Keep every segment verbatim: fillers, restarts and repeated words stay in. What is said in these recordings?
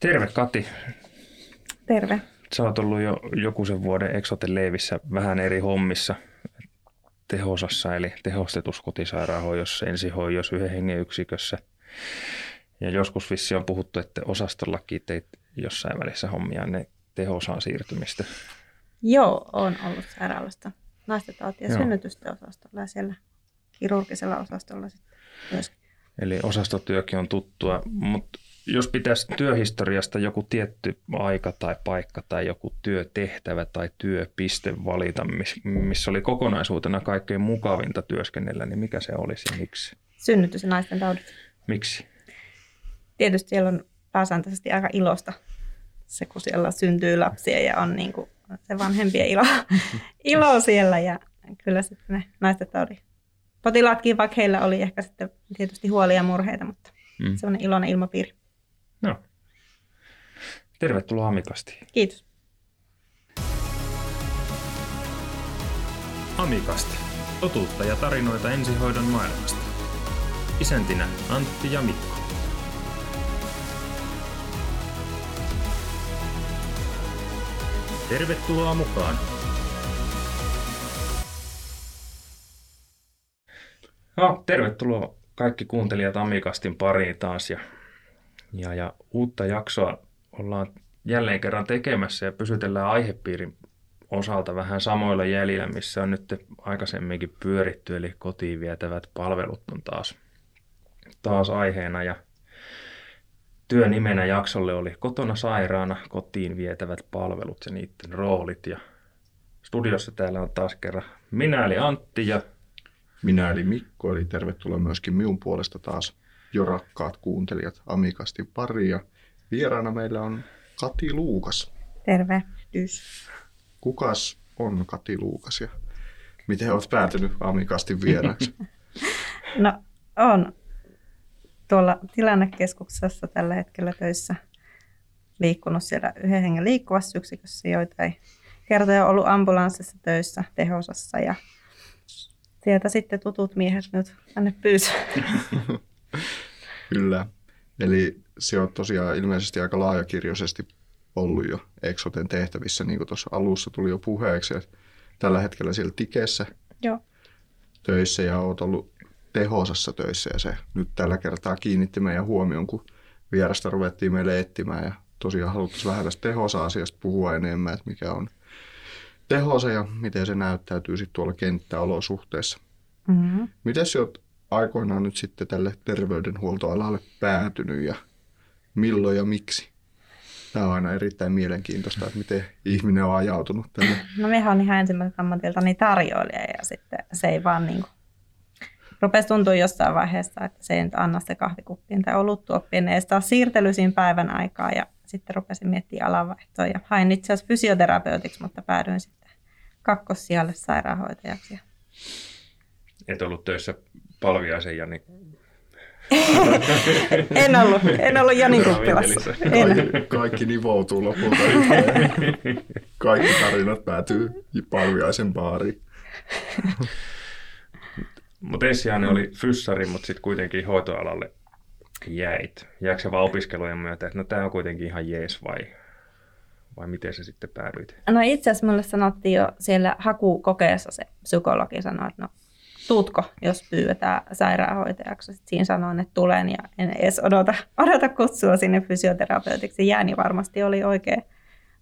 Terve Kati. Terve. Sä oot ollut jo joku sen vuoden Eksote-leivissä vähän eri hommissa. Tehosassa eli tehostetuskotisairaanhoidossa, ensihoidossa, yhden hengen yksikössä. Ja joskus vissi on puhuttu, että osastollakin teit jossain välissä hommia ne tehosaan siirtymistä. Joo, on ollut sairaalasta naistentauti- ja synnytysten osastolla ja siellä kirurgisella osastolla sitten myös. Eli osastotyökin on tuttua, mutta jos pitäisi työhistoriasta joku tietty aika tai paikka tai joku työtehtävä tai työpiste valita, missä oli kokonaisuutena kaikkein mukavinta työskennellä, niin mikä se olisi ja miksi? Synnytys- ja naisten taudit. Miksi? Tietysti siellä on pääsääntöisesti aika ilosta se, kun siellä syntyy lapsia ja on niin kuin se vanhempien ilo, ilo siellä. Ja kyllä sitten ne naisten taudin potilaatkin, vaikka heillä oli ehkä sitten tietysti huolia ja murheita, mutta mm. sellainen iloinen ilmapiiri. No. Tervetuloa Amikastiin. Kiitos. Amikasti. Totuutta ja tarinoita ensihoidon maailmasta. Isäntinä Antti ja Mikko. Tervetuloa mukaan. No, tervetuloa kaikki kuuntelijat Amikastin pariin taas ja Ja, ja uutta jaksoa ollaan jälleen kerran tekemässä ja pysytellään aihepiirin osalta vähän samoilla jäljillä, missä on nyt aikaisemminkin pyöritty, eli kotiin vietävät palvelut on taas, taas aiheena. Ja työnimenä jaksolle oli kotona sairaana, kotiin vietävät palvelut ja niiden roolit. Ja studiossa täällä on taas kerran minä eli Antti ja minä eli Mikko, eli tervetuloa myöskin minun puolesta taas. Jo rakkaat kuuntelijat Amikastin pari ja vieraana meillä on Kati Luukas. Tervehdys. Kukas on Kati Luukas ja miten olet päätynyt Amikastin vieraaksi? No on tuolla tilannekeskuksessa tällä hetkellä töissä, liikkunut siellä yhden hengen liikkuvassa yksikössä, joita ei kertoja ollut ambulanssissa töissä tehosassa ja sieltä sitten tutut miehet nyt tänne pyysi. Kyllä. Eli se on tosiaan ilmeisesti aika laajakirjoisesti ollut jo Eksoten tehtävissä, niin kuin tuossa alussa tuli jo puheeksi. Tällä hetkellä siellä Tikessä Joo. töissä ja olet ollut Tehosassa töissä ja se nyt tällä kertaa kiinnitti meidän huomioon, kun vierasta ruvettiin meille etsimään ja tosiaan haluttaisiin vähän tästä Tehosa-asiasta puhua enemmän, että mikä on Tehosa ja miten se näyttäytyy sitten tuolla kenttäolosuhteessa. Mm-hmm. Miten sinä olet aikoinaan nyt sitten tälle terveydenhuoltoalalle päätynyt ja milloin ja miksi? Tämä on aina erittäin mielenkiintoista, että miten ihminen on ajautunut tänne. No minähän olen ihan ensimmäiseltä ammatiltani tarjoilija ja sitten se ei vaan niin kuin rupesi tuntua jossain vaiheessa, että se ei nyt anna sitä kahvikuppien tai oluttuoppien edes taas siirtely siinä päivän aikaa ja sitten rupesin miettimään alanvaihtoa ja hain itse asiassa fysioterapeutiksi, mutta päädyin sitten kakkossijalle sairaanhoitajaksi. Et ollut töissä Palviaisen Jani. en ollut, en ollut Janin kuppilassa. Kaikki, kaikki nivoutuu lopulta. Kaikki tarinat päätyy Palviaisen baariin. Mutta ensisijainen oli fyssari, mutta sitten kuitenkin hoitoalalle jäit. Jääkö se vaan opiskelujen myötä, että no tämä on kuitenkin ihan jees vai, vai miten se sitten päädyit? No itse asiassa minulle sanottiin jo siellä hakukokeessa se psykologi sanoi, että no tuutko, jos pyydetään sairaanhoitajaksi. Sitten siinä sanoin, että tulen ja en edes odota, odota kutsua sinne fysioterapeutiksi. Jani varmasti oli oikea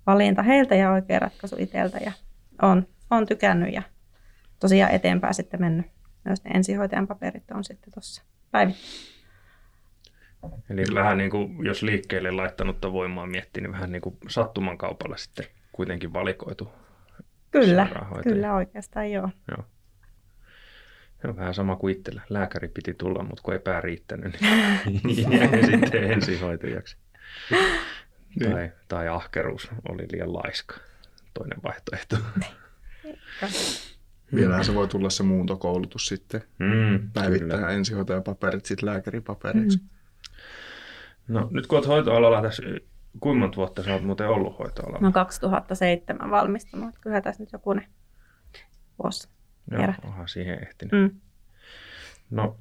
valinta heiltä ja oikea ratkaisu itseltä. Ja on, on tykännyt ja tosiaan eteenpäin sitten mennyt. Myös ne ensihoitajan paperit on sitten tuossa päivittäin. Eli vähän niin kuin, jos liikkeelle laittanutta voimaa miettii, niin vähän niin kuin sattuman kaupalla sitten kuitenkin valikoitu sairaanhoitaja. Kyllä, kyllä oikeastaan joo. joo. Se on vähän sama kuin itsellä. Lääkäri piti tulla, mutta kun ei pää riittänyt, niin jäi sitten ensihoitajaksi. Tai, tai ahkeruus oli liian laiska. Toinen vaihtoehto. Vielähän se voi tulla se muuntokoulutus sitten. Mm, päivittää ensihoitajapaperit sitten lääkäripaperiksi. Mm. No nyt kun olet hoitoalalla tässä, kuinka monta vuotta sinä olet muuten ollut hoitoalalla? No kaksituhattaseitsemän valmistunut. Kyllä tässä nyt jokunen vuosi. Joo, onhan siihen ehtinyt. Mm. No,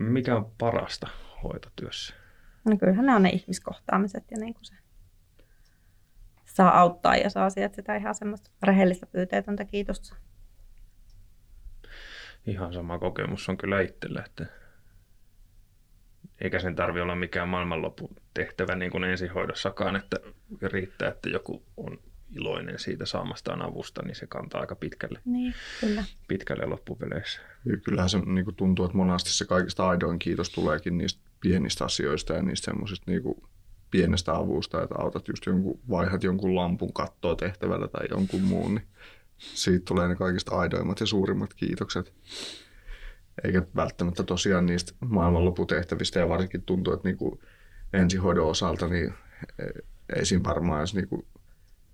mikä on parasta hoitotyössä? No kyllähän ne on ne ihmiskohtaamiset ja niin kuin se saa auttaa ja saa sieltä sitä ihan semmoista rehellistä pyyteetöntä kiitosta. Ihan sama kokemus on kyllä itsellä, että eikä sen tarvitse olla mikään maailmanlopun tehtävä niin kuin ensihoidossakaan, että riittää, että joku on iloinen siitä saamastaan avusta, niin se kantaa aika pitkälle, niin, kyllä. pitkälle loppupeleissä. Ja kyllähän se niin kuin tuntuu, että monasti se kaikista aidoin kiitos tuleekin niistä pienistä asioista ja niistä semmoisista niin kuin pienestä avusta, että autat just jonkun, vaihdat jonkun lampun kattoa tehtävällä tai jonkun muun, niin siitä tulee ne kaikista aidoimmat ja suurimmat kiitokset. Eikä välttämättä tosiaan niistä maailmanloputehtävistä, ja varsinkin tuntuu, että niin kuin ensihoidon osalta niin ei siinä varmaan edes niin kuin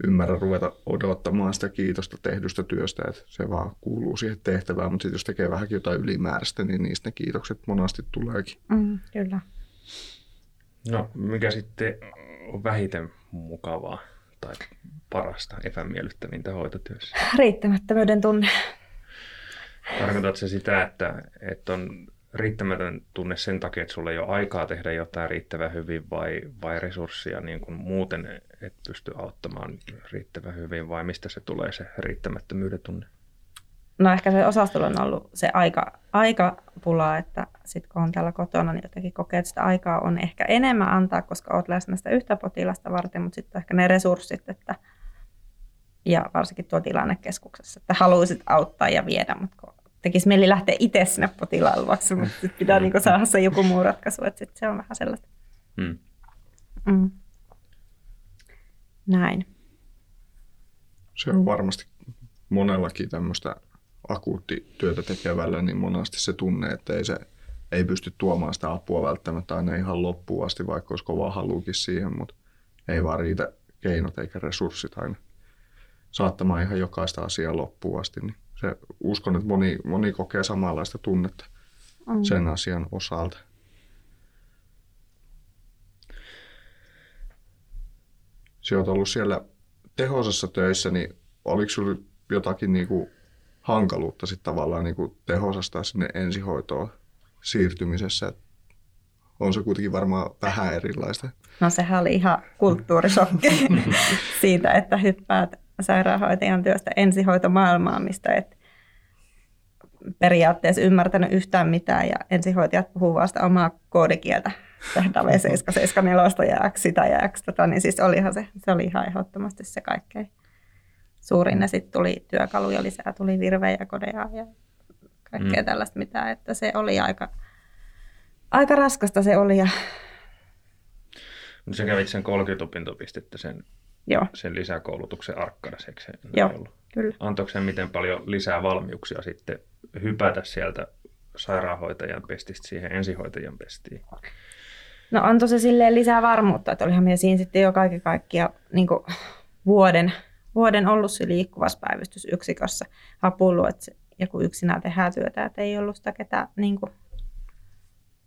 ymmärrä ruveta odottamaan sitä kiitosta tehdystä työstä, että se vaan kuuluu siihen tehtävään, mutta sitten jos tekee vähänkin jotain ylimääräistä, niin niistä ne kiitokset monasti tuleekin. Mm, kyllä. No, mikä sitten on vähiten mukavaa tai parasta, epämiellyttävintä hoitotyössä? Riittämättömyyden tunne. Tarkoitatko se sitä, että, että on riittämätön tunne sen takia, että sulla ei ole aikaa tehdä jotain riittävän hyvin vai, vai resurssia niin kuin muuten et pysty auttamaan riittävän hyvin, vai mistä se tulee se riittämättömyyden tunne? No ehkä se osastolla on ollut se aika, aikapula, että sit kun on täällä kotona, niin jotenkin kokee, että sitä aikaa on ehkä enemmän antaa, koska olet läsnä sitä yhtä potilasta varten, mutta sitten ehkä ne resurssit, että ja varsinkin tuo tilannekeskuksessa, että haluaisit auttaa ja viedä, mutta tekisi mieli lähteä itse sinne potilaan luokse, mutta sit pitää niinku saada se joku muu ratkaisu, että sit se on vähän sellaista. Mm. Mm. Näin. Se on varmasti monellakin tämmöistä akuuttityötä tekevällä, niin monasti se tunne, että ei, se, ei pysty tuomaan sitä apua välttämättä aina ihan loppuun asti, vaikka olisi kovaa haluukin siihen, mutta ei vaan riitä keinot eikä resurssit aina saattamaan ihan jokaista asiaa loppuun asti. Niin se, uskon, että moni, moni kokee samanlaista tunnetta mm. sen asian osalta. Sinä olet ollut siellä Tehosassa töissä, niin oliko sinulla jotakin niinku hankaluutta sit tavallaan niinku Tehosasta sinne ensihoitoon siirtymisessä? On se kuitenkin varmaan vähän erilaista. No sehän oli ihan kulttuurisokki siitä, että hyppäät sairaanhoitajan työstä ensihoitomaailmaan, mistä et periaatteessa ymmärtänyt yhtään mitään ja ensihoitajat puhuu vasta omaa koodikieltä. Tähdävee seitsemän seitsemän neljä ja X sitä ja X tota, niin siis olihan se, se oli ihan ehdottomasti se kaikkein suurin. Ja sitten tuli työkaluja lisää, tuli virveä ja kodea ja kaikkea mm. tällaista mitään, että se oli aika, aika raskasta se oli. Ja no sä kävit sen kolmekymmentä opintopistettä sen, sen lisäkoulutuksen arkkaraseksi. Joo, kyllä. Antoiko sen miten paljon lisää valmiuksia sitten hypätä sieltä sairaanhoitajan pestistä siihen ensihoitajan pestiin? No antoi se silleen lisää varmuutta, että olihan minä siinä sitten jo kaiken kaikkiaan niin kuin vuoden, vuoden ollut liikkuvassa päivystysyksikössä apullut, että joku yksinään tehdään työtä, että ei ollut sitä ketään, niin kuin,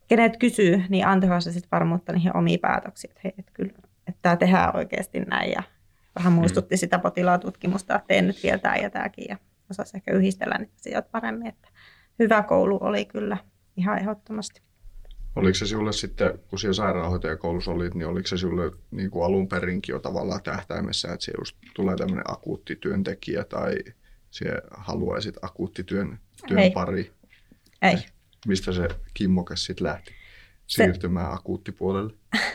kenet kysyy, niin antoihan se sitten varmuutta niihin omiin päätöksiin, että hei, että kyllä, että tämä tehdään oikeasti näin ja vähän muistutti mm. sitä potilaatutkimusta, että teen nyt vielä tämä ja tämäkin ja osasi ehkä yhdistellä niitä asioita paremmin, että hyvä koulu oli kyllä ihan ehdottomasti. Oliko se sinulle sitten, kun siellä sairaanhoitajakoulussa olit, niin oliko se sinulle niin kuin alun perinkin jo tavallaan tähtäimessä, että siellä tulee tämmöinen akuutti työntekijä tai siellä haluaisit akuutti työn, työn pari? Ei. Mistä se kimmoke sitten lähti siirtymään se, akuuttipuolelle?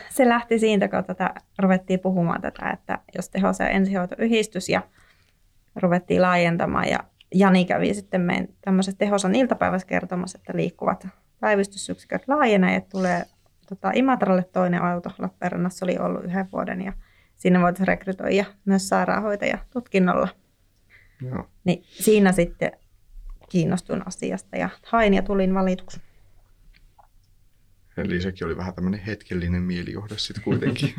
Se lähti siitä, kun tätä, ruvettiin puhumaan tätä, että jos Tehosa ja ensihoito yhdistys ja ruvettiin laajentamaan ja Jani kävi sitten meidän tämmöisessä Tehosan iltapäivässä kertomassa, että liikkuvat päivystysyksiköt laajenee, että tulee tota, Imatralle toinen auto. Lappeenrannassa oli ollut yhden vuoden ja siinä voitaisiin rekrytoida myös sairaanhoitaja tutkinnolla. Joo. Niin siinä sitten kiinnostuin asiasta ja hain ja tulin valituksi. Eli sekin oli vähän tämmöinen hetkellinen mielijohde sitten kuitenkin.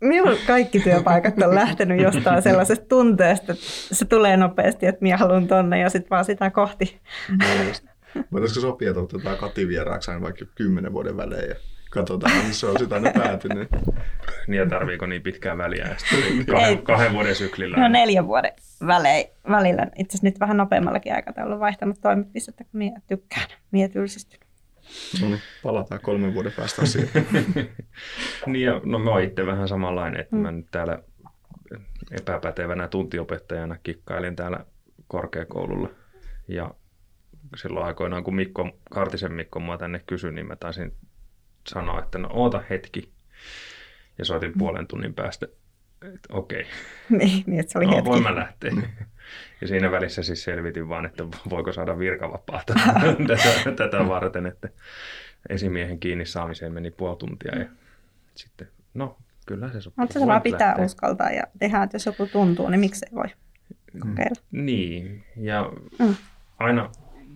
Minun kaikki työpaikat on lähtenyt jostain sellaisesta tunteesta, että se tulee nopeasti, että minä haluan tonne ja sitten vaan sitä kohti. Voitaisiko sopia, että otetaan Kati vieraaksi aina vaikka kymmenen vuoden välein ja katsotaan, jos se on sitä aina päätynyt. Niin ja tarviiko niin pitkää väliä kahden, kahden vuoden syklillä? No neljän vuoden välein, välillä. Itse asiassa nyt vähän nopeammallakin aikataululla vaihtanut toimipistettä, kun minä tykkään. Minä tylsistyn. No niin, palataan kolmen vuoden päästä asiaan. Niin ja, no mä oon itse vähän samanlainen, että mä nyt täällä epäpätevänä tuntiopettajana kikkailin täällä korkeakoululla. Ja silloin aikoinaan, kun Mikko, Kartisen Mikko mua tänne kysyi, niin mä taisin sanoa, että no oota hetki. Ja soitin puolen tunnin päästä, että okei. Niin, niin että se oli no, hetki. Voin mä lähteä. Ja siinä välissä siis selvitin vaan, että voiko saada virkavapaata tätä, tätä varten, että esimiehen kiinni saamiseen meni puoli tuntia ja sitten, no kyllä se sopii. Mutta se vaan pitää lähteä. Uskaltaa ja tehdä, että jos joku tuntuu, niin miksei voi kokeilla. Niin, ja mm. aina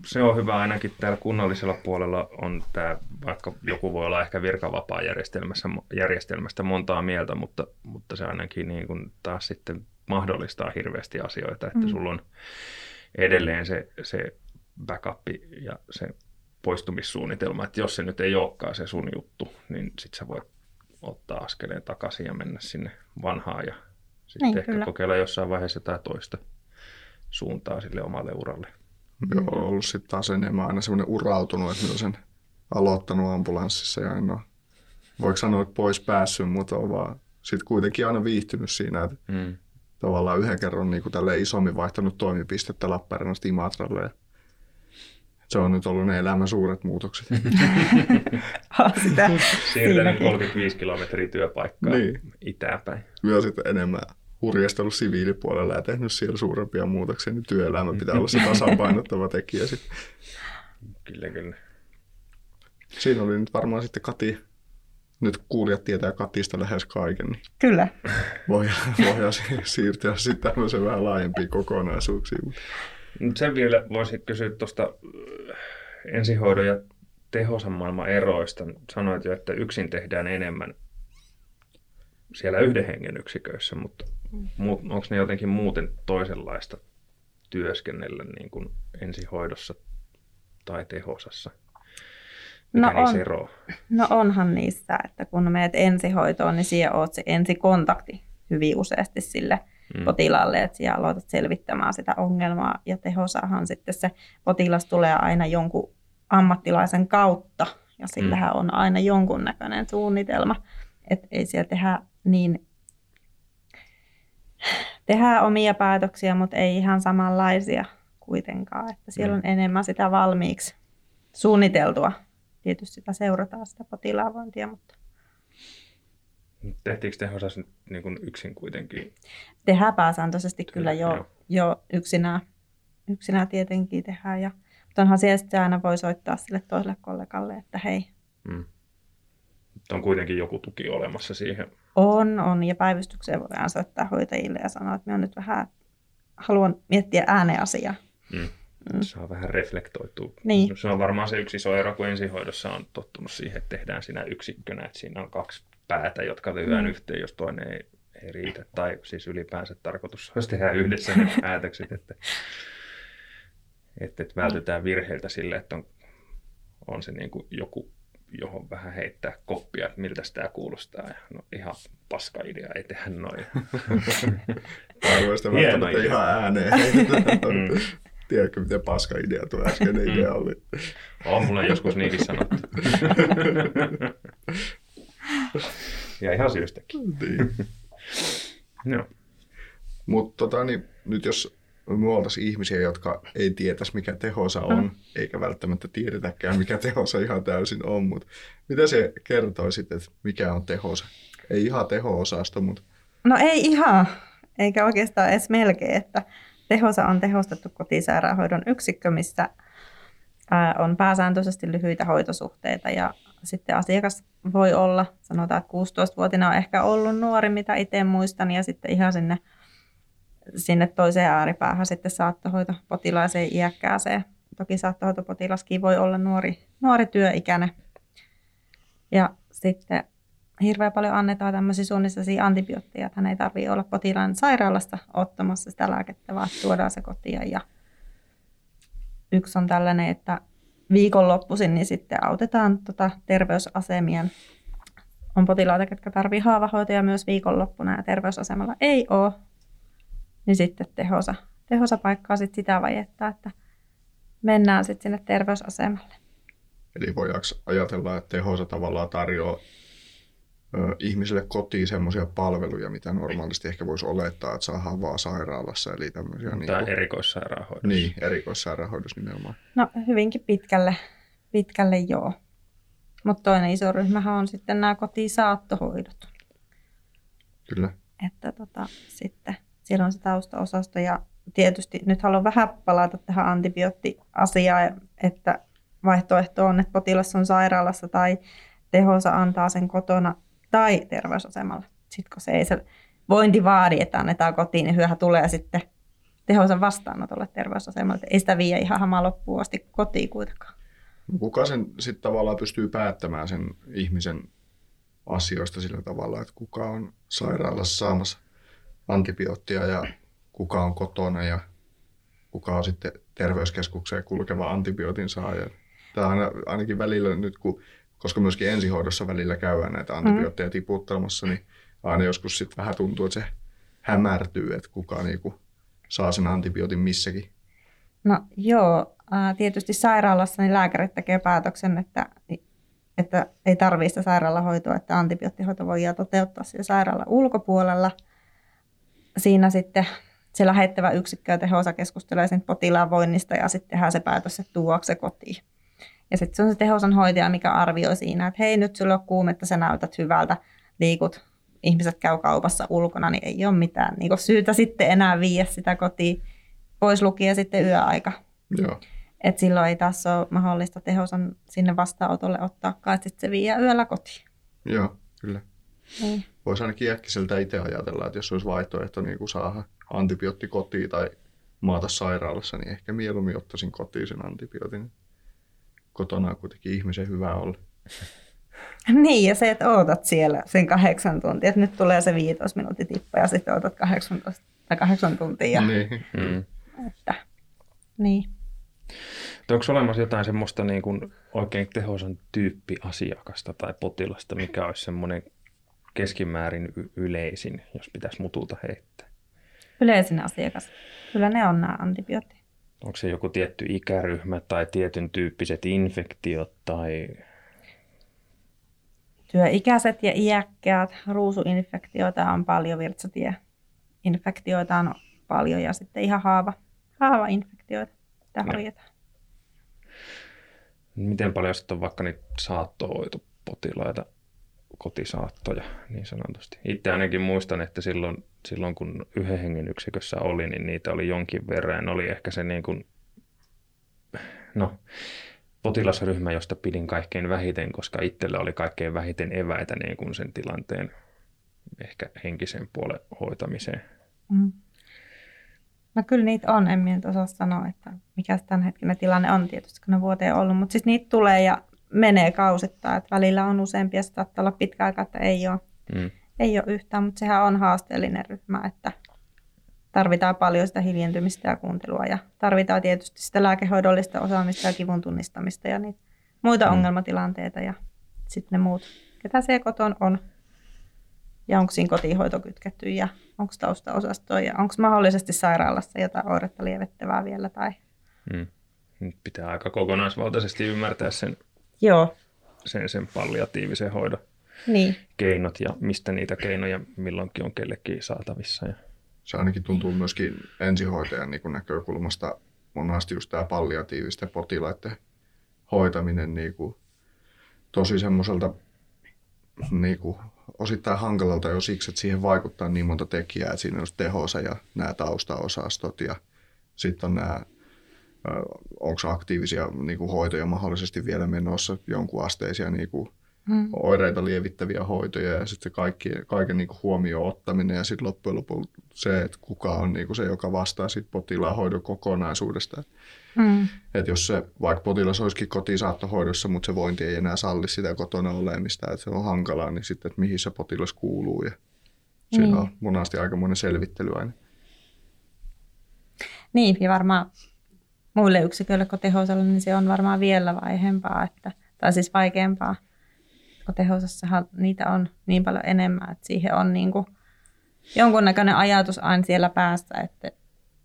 se on hyvä, ainakin täällä kunnallisella puolella on tämä, vaikka joku voi olla ehkä virkavapaa järjestelmästä montaa mieltä, mutta, mutta se ainakin niin kuin taas sitten mahdollistaa hirveästi asioita, että mm. sulla on edelleen se, se backup ja se poistumissuunnitelma, että jos se nyt ei olekaan se sun juttu, niin sit sä voit ottaa askeleen takaisin ja mennä sinne vanhaan ja sitten niin, ehkä kyllä. kokeilla jossain vaiheessa jotain toista suuntaa sille omalle uralle. Joo, on ollut sitten taas enemmän aina semmoinen urautunut, että minä olen sen aloittanut ambulanssissa ja en ole, voiko sanoa, että pois päässyt, mutta on vaan sitten kuitenkin aina viihtynyt siinä, että mm. tavallaan yhden kerran niin tälleen isommin vaihtanut toimipistettä Lappeenrannasta Imatralle. Se on nyt ollut ne elämän suuret muutokset. Siirtänyt kolmekymmentäviisi kilometriä työpaikkaa niin. itäänpäin. Myös sitten enemmän hurjastellut siviilipuolella ja tehnyt siellä suurempia muutoksia, niin työelämä pitää olla se tasapainottava tekijä sitten. Kyllä, kyllä. Siinä oli nyt varmaan sitten Kati. Nyt kuulijat tietää Katista lähes kaiken. Niin kyllä. Voidaan, voidaan siirtyä sitten tämmöiseen vähän laajempiin kokonaisuuksiin. Nyt sen vielä voisin kysyä tuosta ensihoidon ja Tehosan maailman eroista. Sanoit jo, että yksin tehdään enemmän siellä yhden hengen yksiköissä, mutta onko ne jotenkin muuten toisenlaista työskennellä niin kuin ensihoidossa tai Tehosassa? Mikä no, niissä on, no onhan niissä, että kun menet ensihoitoon, niin siellä olet se ensikontakti hyvin useasti sille mm. potilaalle, että siellä aloitat selvittämään sitä ongelmaa. Ja Tehosahan sitten se potilas tulee aina jonkun ammattilaisen kautta ja sillähän mm. on aina jonkunnäköinen suunnitelma. Että ei siellä tehdä niin, tehdä omia päätöksiä, mutta ei ihan samanlaisia kuitenkaan. Että siellä mm. on enemmän sitä valmiiksi suunniteltua. Tietysti sitä seurataan, sitä potilaavointia, mutta... Tehtiinkö Tehosassa nyt niin kuin yksin kuitenkin? Tehdään pääsääntöisesti kyllä jo, joo. jo yksinään, yksinään tietenkin tehdään. Ja, mutta onhan siellä sitten aina voi soittaa sille toiselle kollegalle, että hei. Mm. On kuitenkin joku tuki olemassa siihen. On, on. Ja päivystykseen voidaan soittaa hoitajille ja sanoa, että minä nyt vähän haluan miettiä ääneen asiaa. Mm. Mm. Saa vähän reflektoitua. Niin. Se on varmaan se yksi iso ero, kun ensihoidossa on tottunut siihen, että tehdään siinä yksikkönä, että siinä on kaksi päätä, jotka lyödään mm. yhteen, jos toinen ei, ei riitä. Tai siis ylipäänsä tarkoitus olisi tehdä yhdessä ne päätökset, että, että, että vältytään virheiltä sille, että on, on se niin kuin joku, johon vähän heittää koppia, että miltä tämä kuulostaa. Ja no ihan paska idea, ei tehdä noin. Arvoista välttämättä ihan ääneen. Tiedätkö, miten paska idea tuo äskeinen idea oli? On mulle joskus niinkin sanottu. Ja ihan syystäkin. Niin. No. Mutta tota, niin, nyt jos me oltaisiin ihmisiä, jotka ei tietäisi, mikä Tehosa on, mm. eikä välttämättä tiedetäkään, mikä Tehosa ihan täysin on, mutta mitä se kertoisit, että mikä on Tehosa? Ei ihan teho-osasto, mutta... No ei ihan, eikä oikeastaan edes melkein, että... Tehosa on tehostettu kotisairaanhoidon yksikkö, missä on pääsääntöisesti lyhyitä hoitosuhteita ja sitten asiakas voi olla, sanotaan, että kuusitoistavuotiaana on ehkä ollut nuori, mitä itse muistan, ja sitten ihan sinne, sinne toiseen ääripäähän sitten saattohoitopotilaaseen iäkkääseen. Toki saattohoitopotilaskin voi olla nuori, nuori työikäinen. Ja sitten hirveän paljon annetaan tämmöisiä suunnistaisia antibiootteja, että hän ei tarvitse olla potilaan sairaalasta ottamassa sitä lääkettä, vaan tuodaan se kotiin. Ja yksi on tällainen, että viikonloppuisin niin sitten autetaan tuota terveysasemien. On potilaita, jotka tarvitsevat haavahoitoja myös viikonloppuna ja terveysasemalla ei ole, niin sitten tehosa, tehosa paikkaa sit sitä vajetta, että mennään sitten sinne terveysasemalle. Eli voidaanko ajatella, että Tehosa tavallaan tarjoaa ihmisille kotiin semmoisia palveluja, mitä normaalisti ehkä voisi olettaa, että saadaan vaan sairaalassa. Eli tämmöisiä, tai niin kuin, erikoissairaanhoidossa. Niin, erikoissairaanhoidossa nimenomaan. No hyvinkin pitkälle, pitkälle joo. Mutta toinen iso ryhmähän on sitten nämä kotisaattohoidot. Kyllä. Että tota, sitten siellä on se taustaosasto ja tietysti nyt haluan vähän palata tähän antibioottiasiaan, että vaihtoehto on, että potilas on sairaalassa tai Tehosa antaa sen kotona tai terveysasemalla. Sitten kun se ei se vointi vaadi, että annetaan kotiin, niin hyöhän tulee sitten Tehosan vastaanotolle terveysasemalle. Ei sitä vie ihan hamaa loppuun asti kotiin kuitenkaan. Kuka sen sitten tavallaan pystyy päättämään sen ihmisen asioista sillä tavalla, että kuka on sairaalassa saamassa antibioottia ja kuka on kotona ja kuka on sitten terveyskeskukseen kulkeva antibiootin saaja. Tämä on ainakin välillä nyt, kun, koska myöskin ensihoidossa välillä käydään näitä antibiootteja mm. tiputtamassa, niin aina joskus sitten vähän tuntuu, että se hämärtyy, että kuka niinku saa sen antibiootin missäkin. No joo, tietysti sairaalassa niin lääkärit tekee päätöksen, että, että ei tarvitse sitä sairaalahoitoa, että antibioottihoito voidaan toteuttaa siellä sairaalan ulkopuolella. Siinä sitten se lähettävä yksikkö ja Tehosa keskustelee sen potilaan voinnista ja sitten tehdään se päätös, että tuodaanko se kotiin. Ja sitten se on se Tehosan hoitaja, mikä arvioi siinä, että hei, nyt sulla on kuumetta, sä näytät hyvältä, liikut, ihmiset käy kaupassa ulkona, niin ei ole mitään niin syytä sitten enää viiä sitä kotiin, pois lukien sitten yöaika. Joo. Et silloin ei taas ole mahdollista Tehosan sinne vastaanotolle ottaakaan, että sitten se viiä yöllä kotiin. Joo, kyllä. Niin. Voisi ainakin äkkiseltä itse ajatella, että jos olisi vaihtoehto niin saada antibiootti kotiin tai maata sairaalassa, niin ehkä mieluummin ottaisin kotiin sen antibiootin. Kotona on kuitenkin ihmisen hyvä olla. Niin, ja se, että ootat siellä sen kahdeksan tuntia, että nyt tulee se viitos minuutin tippa ja sitten ootat kahdeksan tuntia. Niin. Mm. Että, niin. Onko olemassa jotain semmoista niin kuin oikein Tehosan tyyppi asiakasta tai potilasta, mikä olisi semmoinen keskimäärin yleisin, jos pitäisi mutulta heittää? Yleisin asiakas. Kyllä ne on nämä antibiootit. Onko se joku tietty ikäryhmä tai tietyn tyyppiset infektiot tai... Työikäiset ja iäkkäät, ruusuinfektioita on paljon, virtsatieinfektioita on paljon ja sitten ihan haava, haavainfektioita, mitä harjataan. Miten paljon sitten on vaikka niitä saattohoitopotilaita, kotisaattoja niin sanotusti? Itse ainakin muistan, että silloin, silloin kun yhden hengen yksikössä oli, niin niitä oli jonkin verran. Oli ehkä se niin kuin, no, potilasryhmä, josta pidin kaikkein vähiten, koska itsellä oli kaikkein vähiten eväitä niin kuin sen tilanteen ehkä henkisen puolen hoitamiseen. Mm. No kyllä niitä on, en minä osaa sanoa, että mikä tämänhetkinen tilanne on tietysti, kun ne vuoteen on ollut, mutta siis niitä tulee ja menee kausittain, että välillä on useampia, ja saattaa olla pitkä aika, että ei ole, mm. ei ole yhtään, mutta sehän on haasteellinen ryhmä, että tarvitaan paljon sitä hiljentymistä ja kuuntelua ja tarvitaan tietysti sitä lääkehoidollista osaamista ja kivun tunnistamista ja niitä muita mm. ongelmatilanteita ja sitten ne muut, ketä se koton on. Ja onko siinä kotihoito kytketty ja onko taustaosastoa ja onko mahdollisesti sairaalassa jotain oiretta lievettävää vielä? Tai... Hmm. Nyt pitää aika kokonaisvaltaisesti ymmärtää sen, Joo. sen, sen palliatiivisen hoidon niin. keinot ja mistä niitä keinoja milloinkin on kellekin saatavissa. Ja... Se ainakin tuntuu myöskin ensihoitajan niin näkökulmasta monasti just tämä palliatiivisten potilaiden hoitaminen niin kuin tosi semmoiselta... Niin kuin osittain hankalalta jo siksi, että siihen vaikuttaa niin monta tekijää, että siinä on Tehosa ja nämä taustaosastot ja sitten on nämä, onko aktiivisia niin kuin hoitoja mahdollisesti vielä menossa, jonkun asteisia niin kuin hmm. oireita lievittäviä hoitoja ja sitten kaiken niin kuin huomioon ottaminen ja sitten loppujen lopuksi se, että kuka on niin kuin se, joka vastaa sit potilaan hoidon kokonaisuudesta. Hmm. Että jos se, vaikka potilas olisikin kotisaattohoidossa, mutta se vointi ei enää salli sitä kotona olemista, että se on hankalaa, niin sitten, että mihin se potilas kuuluu. Ja siinä niin. on monasti aikamoinen selvittely aina. Niin, ja varmaan muille yksiköille kuin Tehosalla, niin se on varmaan vielä vaihempaa, että, tai siis vaikeampaa. Tehosassahan niitä on niin paljon enemmän, että siihen on niin kuin jonkunnäköinen ajatus aina siellä päässä, että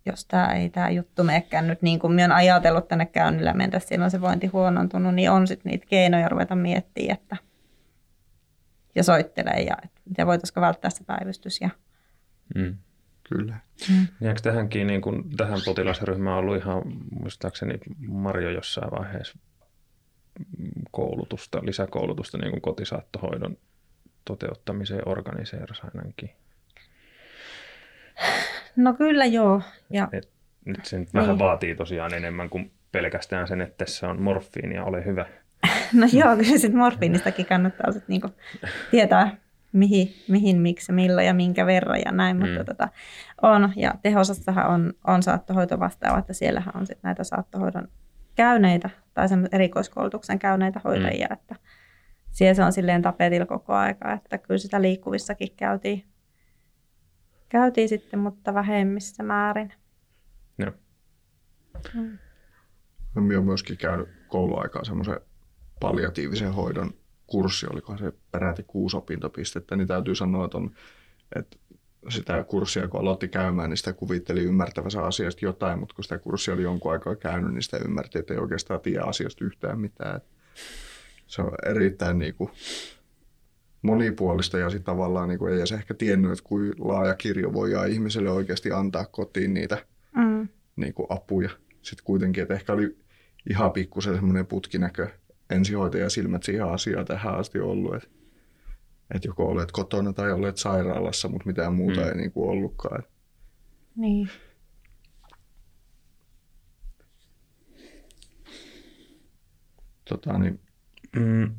jos tämä ei tämä juttu menekään nyt niin kuin minä olen ajatellut tänne käynnillä mennä, silloin se vointi huonontunut, niin on sitten niitä keinoja ruveta miettimään, että ja soittelee ja miten voitaisiko välttää se päivystys. Ja... Mm. Kyllä. Mm. Jääkö tähänkin, niin kun tähän potilasryhmään on ollut ihan muistaakseni Marjo jossain vaiheessa koulutusta, lisäkoulutusta niin kuin kotisaattohoidon toteuttamiseen organiseerasi ainakin? No kyllä joo. Ja... Et, nyt se nyt vähän vaatii tosiaan enemmän kuin pelkästään sen, että tässä on morfiinia, ole hyvä. No joo, kyllä sitten morfiinistakin kannattaa sit niinku tietää mihin, mihin, miksi, milloin ja minkä verran ja näin, mutta mm. tota, on. Ja Tehosassahan on, on saattohoitovastaava, että siellähän on sit näitä saattohoidon käyneitä tai erikoiskoulutuksen käyneitä hoitajia, mm. että siellä se on silleen tapetilla koko aika, että kyllä sitä liikkuvissakin käytiin, käytiin sitten, mutta vähemmissä määrin. Joo. Mm. No, minä olen myöskin käynyt kouluaikaa semmoisen palliatiivisen hoidon kurssi, oliko se peräti kuusi opintopistettä, niin täytyy sanoa, että, on, että sitä kurssia kun aloitti käymään, niin sitä kuvitteli ymmärtävänsä asiasta jotain, mutta kun sitä kurssia oli jonkun aikaa käynyt, niin sitä ymmärti, että ei oikeastaan tiedä asiasta yhtään mitään. Se on erittäin niin kuin monipuolista ja sitten tavallaan niin kuin ei edes ehkä tiennyt, että kuinka laaja kirjo voidaan ihmiselle oikeasti antaa kotiin niitä mm. niin kuin apuja. Sitten kuitenkin, että ehkä oli ihan pikkusen semmoinen putkinäkö ensihoitaja silmät siihen asiaan tähän asti ollut, että, että joko olet kotona tai olet sairaalassa, mutta mitään muuta mm. ei niin kuin ollutkaan. Niin. Tota, niin. Mm.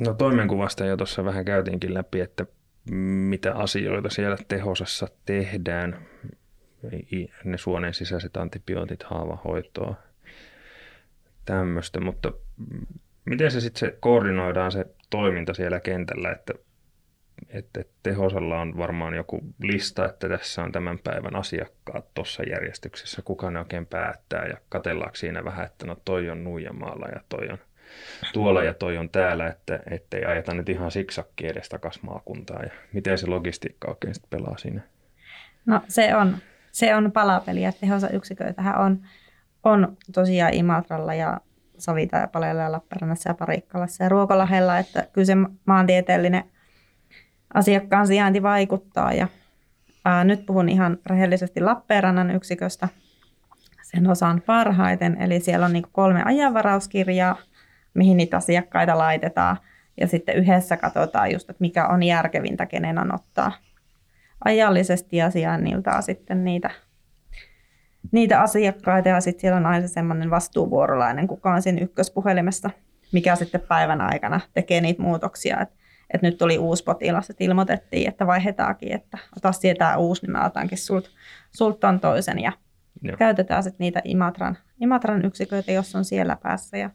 No toimenkuvasta jo tuossa vähän käytiinkin läpi, että mitä asioita siellä Tehosassa tehdään. Ne suonen sisäiset antibiootit, haavahoitoa, tämmöistä, mutta miten se sitten se koordinoidaan se toiminta siellä kentällä, että, että Tehosalla on varmaan joku lista, että tässä on tämän päivän asiakkaat tuossa järjestyksessä, kuka ne oikein päättää ja katsellaanko siinä vähän, että no toi on Nuijamaalla ja toi on tuolla ja toi on täällä, että ettei ajeta nyt ihan siksakki edes takas maakuntaa ja miten se logistiikka oikein sitten pelaa siinä? No se on, se on palapeliä. Tehosayksiköitähän on, on tosiaan Imatralla ja Savitaipaleella ja Lappeenrannassa ja Parikkalassa ja Ruokolahdella, että kyllä se maantieteellinen asiakkaan sijainti vaikuttaa. Ja, ää, nyt puhun ihan rehellisesti Lappeenrannan yksiköstä sen osaan parhaiten, eli siellä on niin kuin kolme ajanvarauskirjaa, mihin niitä asiakkaita laitetaan ja sitten yhdessä katsotaan just, että mikä on järkevintä, kenen on ottaa ajallisesti ja sijainniltaan sitten niitä, niitä asiakkaita ja sitten siellä on aina semmoinen vastuuvuorolainen, kuka on siinä ykköspuhelimessa, mikä sitten päivän aikana tekee niitä muutoksia, että et nyt tuli uusi potilas, että ilmoitettiin, että vaihdetaankin, että ota sieltä uusi, niin mä otankin sult, sult on toisen ja Joo. käytetään sitten niitä Imatran, Imatran yksiköitä, jos on siellä päässä ja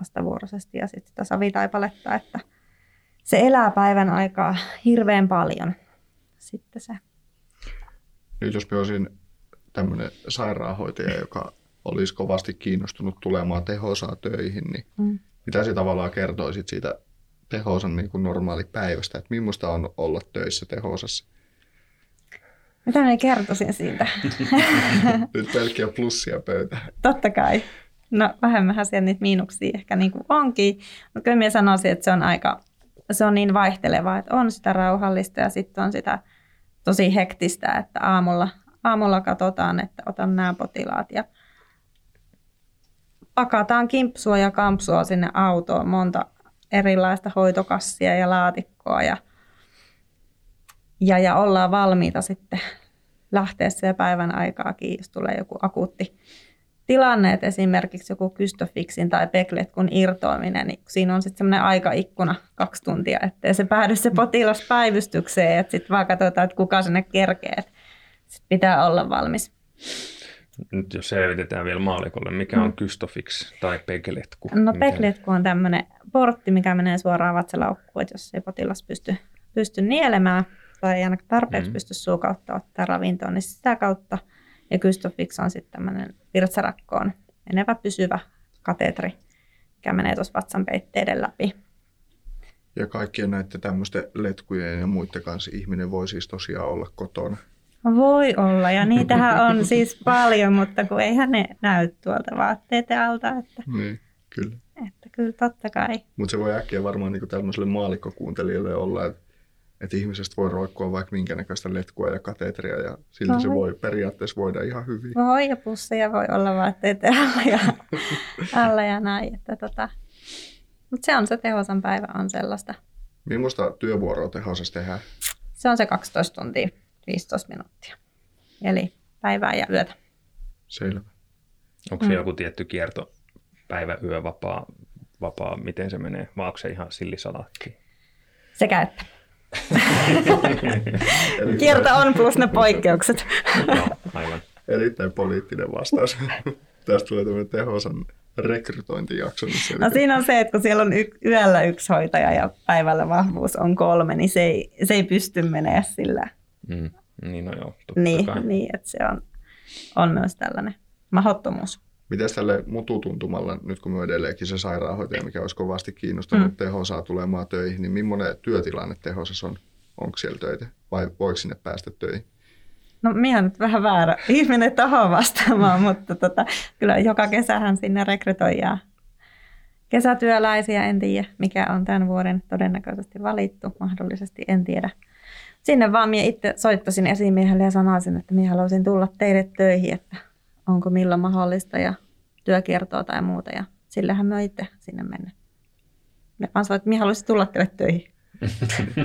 vastavuoroisesti ja sitten sitä Savitaipaletta, että se elää päivän aikaa hirveän paljon. Sitten se. Nyt jos me olisin tämmöinen sairaanhoitaja, joka olisi kovasti kiinnostunut tulemaan Tehosaa töihin, niin mm. mitä se tavallaan kertoisit siitä Tehosan niin kuin normaalipäivästä, että millaista on olla töissä Tehosassa? Mitä minä kertoisin siitä? Nyt pelkkiä plussia pöytään. Totta kai. No vähemmänhän siellä niitä miinuksia ehkä niin kuin onkin, mutta kyllä minä sanoisin, että se on aika... Se on niin vaihtelevaa, että on sitä rauhallista ja sitten on sitä tosi hektistä, että aamulla, aamulla katsotaan, että otan nämä potilaat ja pakataan kimpsua ja kampsua sinne autoon, monta erilaista hoitokassia ja laatikkoa ja, ja, ja ollaan valmiita sitten lähteä se päivän aikaakin, jos tulee joku akuutti tilanne, että esimerkiksi joku kystofiksin tai pekletkun irtoaminen, niin siinä on sitten semmoinen aikaikkuna kaksi tuntia, ettei se päädy se potilas päivystykseen, että sitten vaan katsotaan, että kuka sinne kerkee, sitten pitää olla valmis. Nyt jos selvitetään vielä maalikolle, mikä on kystofiks tai pekletku? No pekletku on tämmöinen portti, mikä menee suoraan vatsalaukkuun, että jos ei potilas pysty, pysty nielemään tai ei ainakaan tarpeeksi mm. pysty suu kautta ottaa ravintoon, niin sitä kautta. Ja kystofiks on sitten tämmöinen virtsarakkoon menevä pysyvä katetri, mikä menee tuossa vatsanpeitteiden läpi. Ja kaikkien näiden tämmöisten letkujen ja muiden kanssa ihminen voi siis tosiaan olla kotona. Voi olla, ja niitähän on siis paljon, mutta kun eihän ne näy tuolta vaatteiden alta. Että niin. Kyllä. Että kyllä totta kai. Mutta se voi äkkiä varmaan niinku tämmöiselle maallikkokuuntelijalle olla, että et ihmisestä voi roikkua vaikka minkä näköistä letkua ja kateteria ja silti se voi periaatteessa voida ihan hyvin. Voi ja pusseja voi olla vaatteita alla ja, alla ja näin. Tota. Mutta se on se Tehosan päivä on sellaista. Millaista työvuoroa Tehosassa tehdään? Se on se kaksitoista tuntia, viisitoista minuuttia. Eli päivää ja yötä. Selvä. Onko se mm. joku tietty kierto? Päivä, yö, vapaa, vapaa, miten se menee? Vai onko se ihan sillisalaatti? Sekä että. Kierto on plus ne poikkeukset. No, aivan. Erittäin poliittinen vastaus. Tästä tulee tämmöinen Tehosan rekrytointijakso. No siinä on se, että kun siellä on y- yöllä yksi hoitaja ja päivällä vahvuus on kolme, niin se ei, se ei pysty meneä sillä. Mm. Niin, no joo, totta niin, kai. Niin, että se on, on myös tällainen mahdottomuus. Mites tälle mututuntumalla, nyt kun me edelleenkin se sairaanhoitaja, mikä olisi kovasti kiinnostunut mm. Tehosaa tulemaan töihin, niin millainen työtilanne Tehosassa on? Onko siellä töitä vai voiko sinne päästä töihin? No minä nyt vähän väärä ihminen taho vastaamaan, mutta tota, kyllä joka kesähän sinne rekrytoidaan kesätyöläisiä. En tiedä, mikä on tämän vuoden todennäköisesti valittu, mahdollisesti en tiedä. Sinne vaan minä itse soittasin esimiehelle ja sanoisin, että minä haluaisin tulla teille töihin, että onko milloin mahdollista ja työkiertoa tai muuta. Ja sillähän me itse sinne mennä. Ne vaan sanoin, että minä haluaisin tulla teille töihin.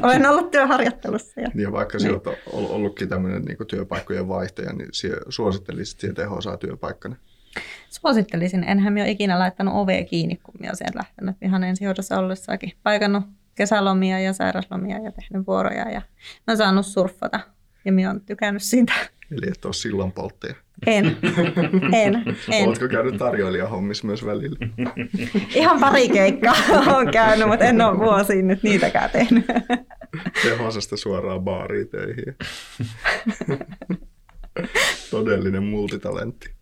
Olen ollut työharjoittelussa. Ja, ja vaikka niin. Sieltä on ollutkin tämmöinen niin kuin työpaikkojen vaihtaja, niin suosittelisit siihen Tehosaa työpaikkana? Suosittelisin. Enhän minä ole ikinä laittanut ovea kiinni, kun minä olen sieltä lähtenyt. Ihan ensihoidossa ollessakin paikannut kesälomia ja sairauslomia ja tehnyt vuoroja. Ja olen saanut surffata ja minä olen tykännyt siitä. Eli et ole sillanpolttaja. En, en, en. Oletko käynyt tarjoilijahommissa myös välillä? Ihan pari keikkaa olen käynyt, mutta en ole vuosiin nyt niitäkään tehnyt. Tehosasta suoraan baariin töihin. Todellinen multitalentti.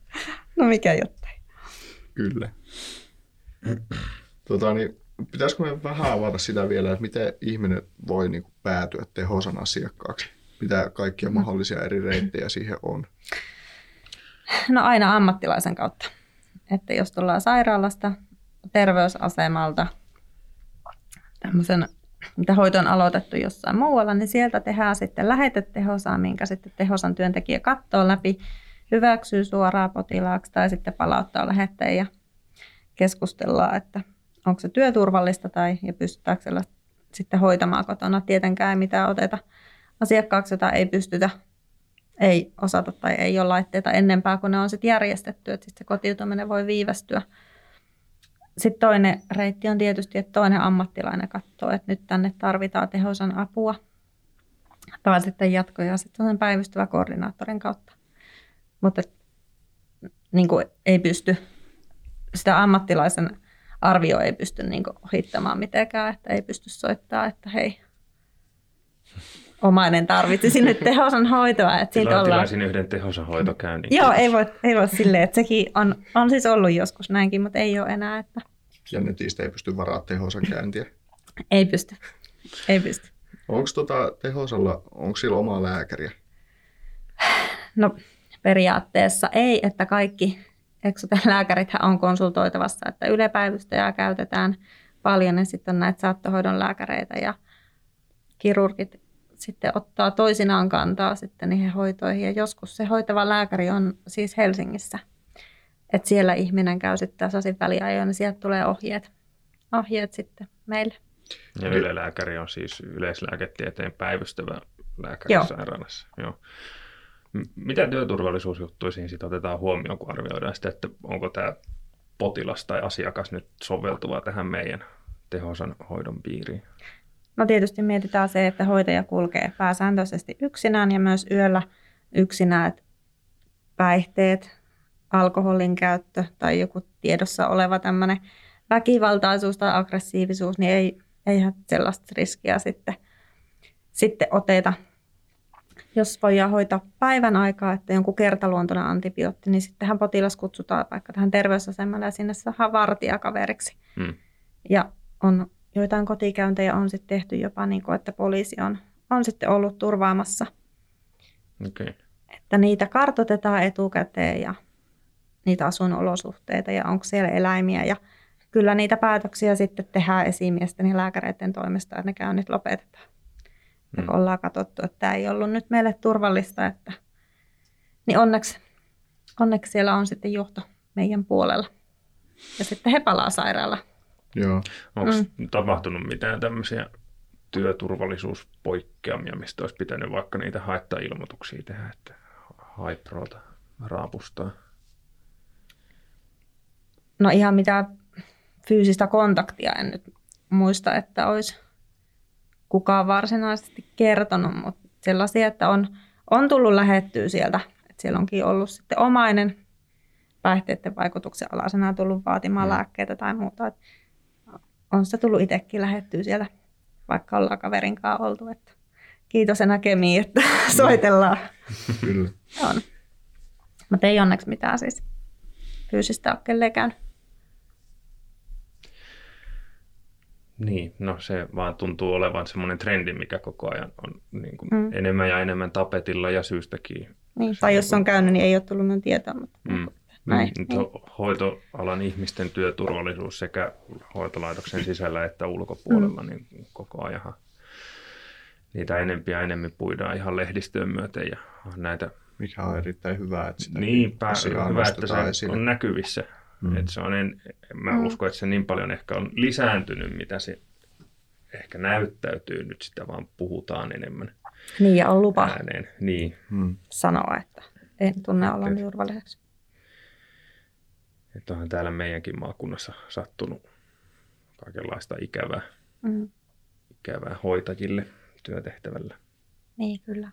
No mikä jotta. Kyllä. Tuota, niin, pitäisikö me vähän avata sitä vielä, että miten ihminen voi niin kuin, päätyä Tehosan asiakkaaksi? Mitä kaikkia mahdollisia eri reittejä siihen on? No aina ammattilaisen kautta. Että jos tullaan sairaalasta, terveysasemalta, tämmöisen, mitä hoito on aloitettu jossain muualla, niin sieltä tehdään sitten lähetetehosaa, minkä sitten Tehosan työntekijä katsoo läpi, hyväksyy suoraan potilaaksi tai sitten palauttaa lähetteen ja keskustellaan, että onko se työturvallista tai ja pystytäänkö siellä sitten hoitamaan kotona. Tietenkään ei mitään oteta asiakkaaksi, jota ei pystytä, ei osata tai ei ole laitteita enempää, kun ne on sitten järjestetty, että sitten se kotiutuminen voi viivästyä. Sitten toinen reitti on tietysti, että toinen ammattilainen katsoo, että nyt tänne tarvitaan Tehosan apua tai sitten jatkoja sitten sen päivystävän koordinaattorin kautta. Mutta niin kuin ei pysty, sitä ammattilaisen arvio ei pysty niin kuin ohittamaan mitenkään, että ei pysty soittamaan, että hei. Omainen tarvitsisi nyt Tehosan hoitoa. Että siitä tilaisin ollaan yhden Tehosan hoitokäynnin. Joo, ei voi, ei voi silleen, että sekin on, on siis ollut joskus näinkin, mutta ei ole enää. Että. Ja netistä ei pysty varaa Tehosan käyntiä? Ei pysty, ei pysty. Onko tota Tehosalla, onko sillä omaa lääkäriä? No periaatteessa ei, että kaikki Eksoten lääkärithän on konsultoitavassa, että ylepäivystäjää käytetään paljon ja sitten on näitä saattohoidon lääkäreitä ja kirurgit sitten ottaa toisinaan kantaa sitten niihin hoitoihin. Ja joskus se hoitava lääkäri on siis Helsingissä. Että siellä ihminen käy sitten sasin väliajoin ja sieltä tulee ohjeet, ohjeet sitten meille. Ja ylelääkäri on siis yleislääketieteen päivystävä lääkäri. Joo. Sairaalassa. Joo. Mitä työturvallisuusjuttuisiin sitten otetaan huomioon, kun arvioidaan sitä, että onko tämä potilas tai asiakas nyt soveltuva tähän meidän Tehosan hoidon piiriin? No tietysti mietitään se, että hoitaja kulkee pääsääntöisesti yksinään ja myös yöllä yksinään, että päihteet, alkoholin käyttö tai joku tiedossa oleva tämmöinen väkivaltaisuus tai aggressiivisuus, niin ei, eihän sellaista riskiä sitten, sitten oteta. Jos voidaan hoitaa päivän aikaa, että jonkun kertaluontoinen antibiootti, niin sittenhän potilas kutsutaan vaikka tähän terveysasemalle ja sinne saadaan vartijakaveriksi. Hmm. Ja on joitain kotikäyntejä on sitten tehty jopa, niin kuin, että poliisi on, on sitten ollut turvaamassa. Okay. Että niitä kartoitetaan etukäteen ja niitä asuinolosuhteita ja onko siellä eläimiä ja kyllä niitä päätöksiä sitten tehdään esimiesten ja lääkäreiden toimesta, että ne käynnit lopetetaan. Ja kun ollaan katsottu, että tämä ei ollut nyt meille turvallista, että... niin onneksi, onneksi siellä on sitten johto meidän puolella. Ja sitten he palaa sairaalaan. Joo. Onko mm. tapahtunut mitään tämmöisiä työturvallisuuspoikkeamia, mistä olisi pitänyt vaikka niitä haittaa ilmoituksia tehdä, että haiprolta raapustaa? No ihan mitä fyysistä kontaktia en nyt muista, että olisi kukaan varsinaisesti kertonut, mutta sellaisia, että on, on tullut lähettyä sieltä. Että siellä onkin ollut sitten omainen päihteiden vaikutuksen alaisena tullut vaatimaan no. lääkkeitä tai muuta. Että on sitä tullut itsekin lähettyä sieltä, vaikka ollaan kaverinkaan oltu. Että kiitos ja näkemiin, että no. soitellaan. Kyllä. On. Mutta ei onneksi mitään siis fyysistä ole kelleen käynyt. Niin, no se vaan tuntuu olevan semmoinen trendi, mikä koko ajan on niin kuin mm. enemmän ja enemmän tapetilla ja syystäkin. Niin, tai jos on käynyt, niin ei ole tullut minun tietoa. Mutta... Mm. Näin, niin. Hoitoalan ihmisten työturvallisuus sekä hoitolaitoksen sisällä että ulkopuolella, mm. niin koko ajan niitä enempi ja enemmän puidaan ihan lehdistöön myöten. Ja näitä... Mikä on erittäin hyvä, että sitä Niinpä, hyvä, että se esille. On näkyvissä. Mm. Että se on en, mä mm. uskon, että se niin paljon ehkä on lisääntynyt, mitä se ehkä näyttäytyy nyt, sitä vaan puhutaan enemmän. Niin, ja on lupa ääneen. Niin. Mm. sanoa, että en tunne olla turvalliseksi. Että onhan täällä meidänkin maakunnassa sattunut kaikenlaista ikävää, mm. ikävää hoitajille työtehtävällä. Niin, kyllä.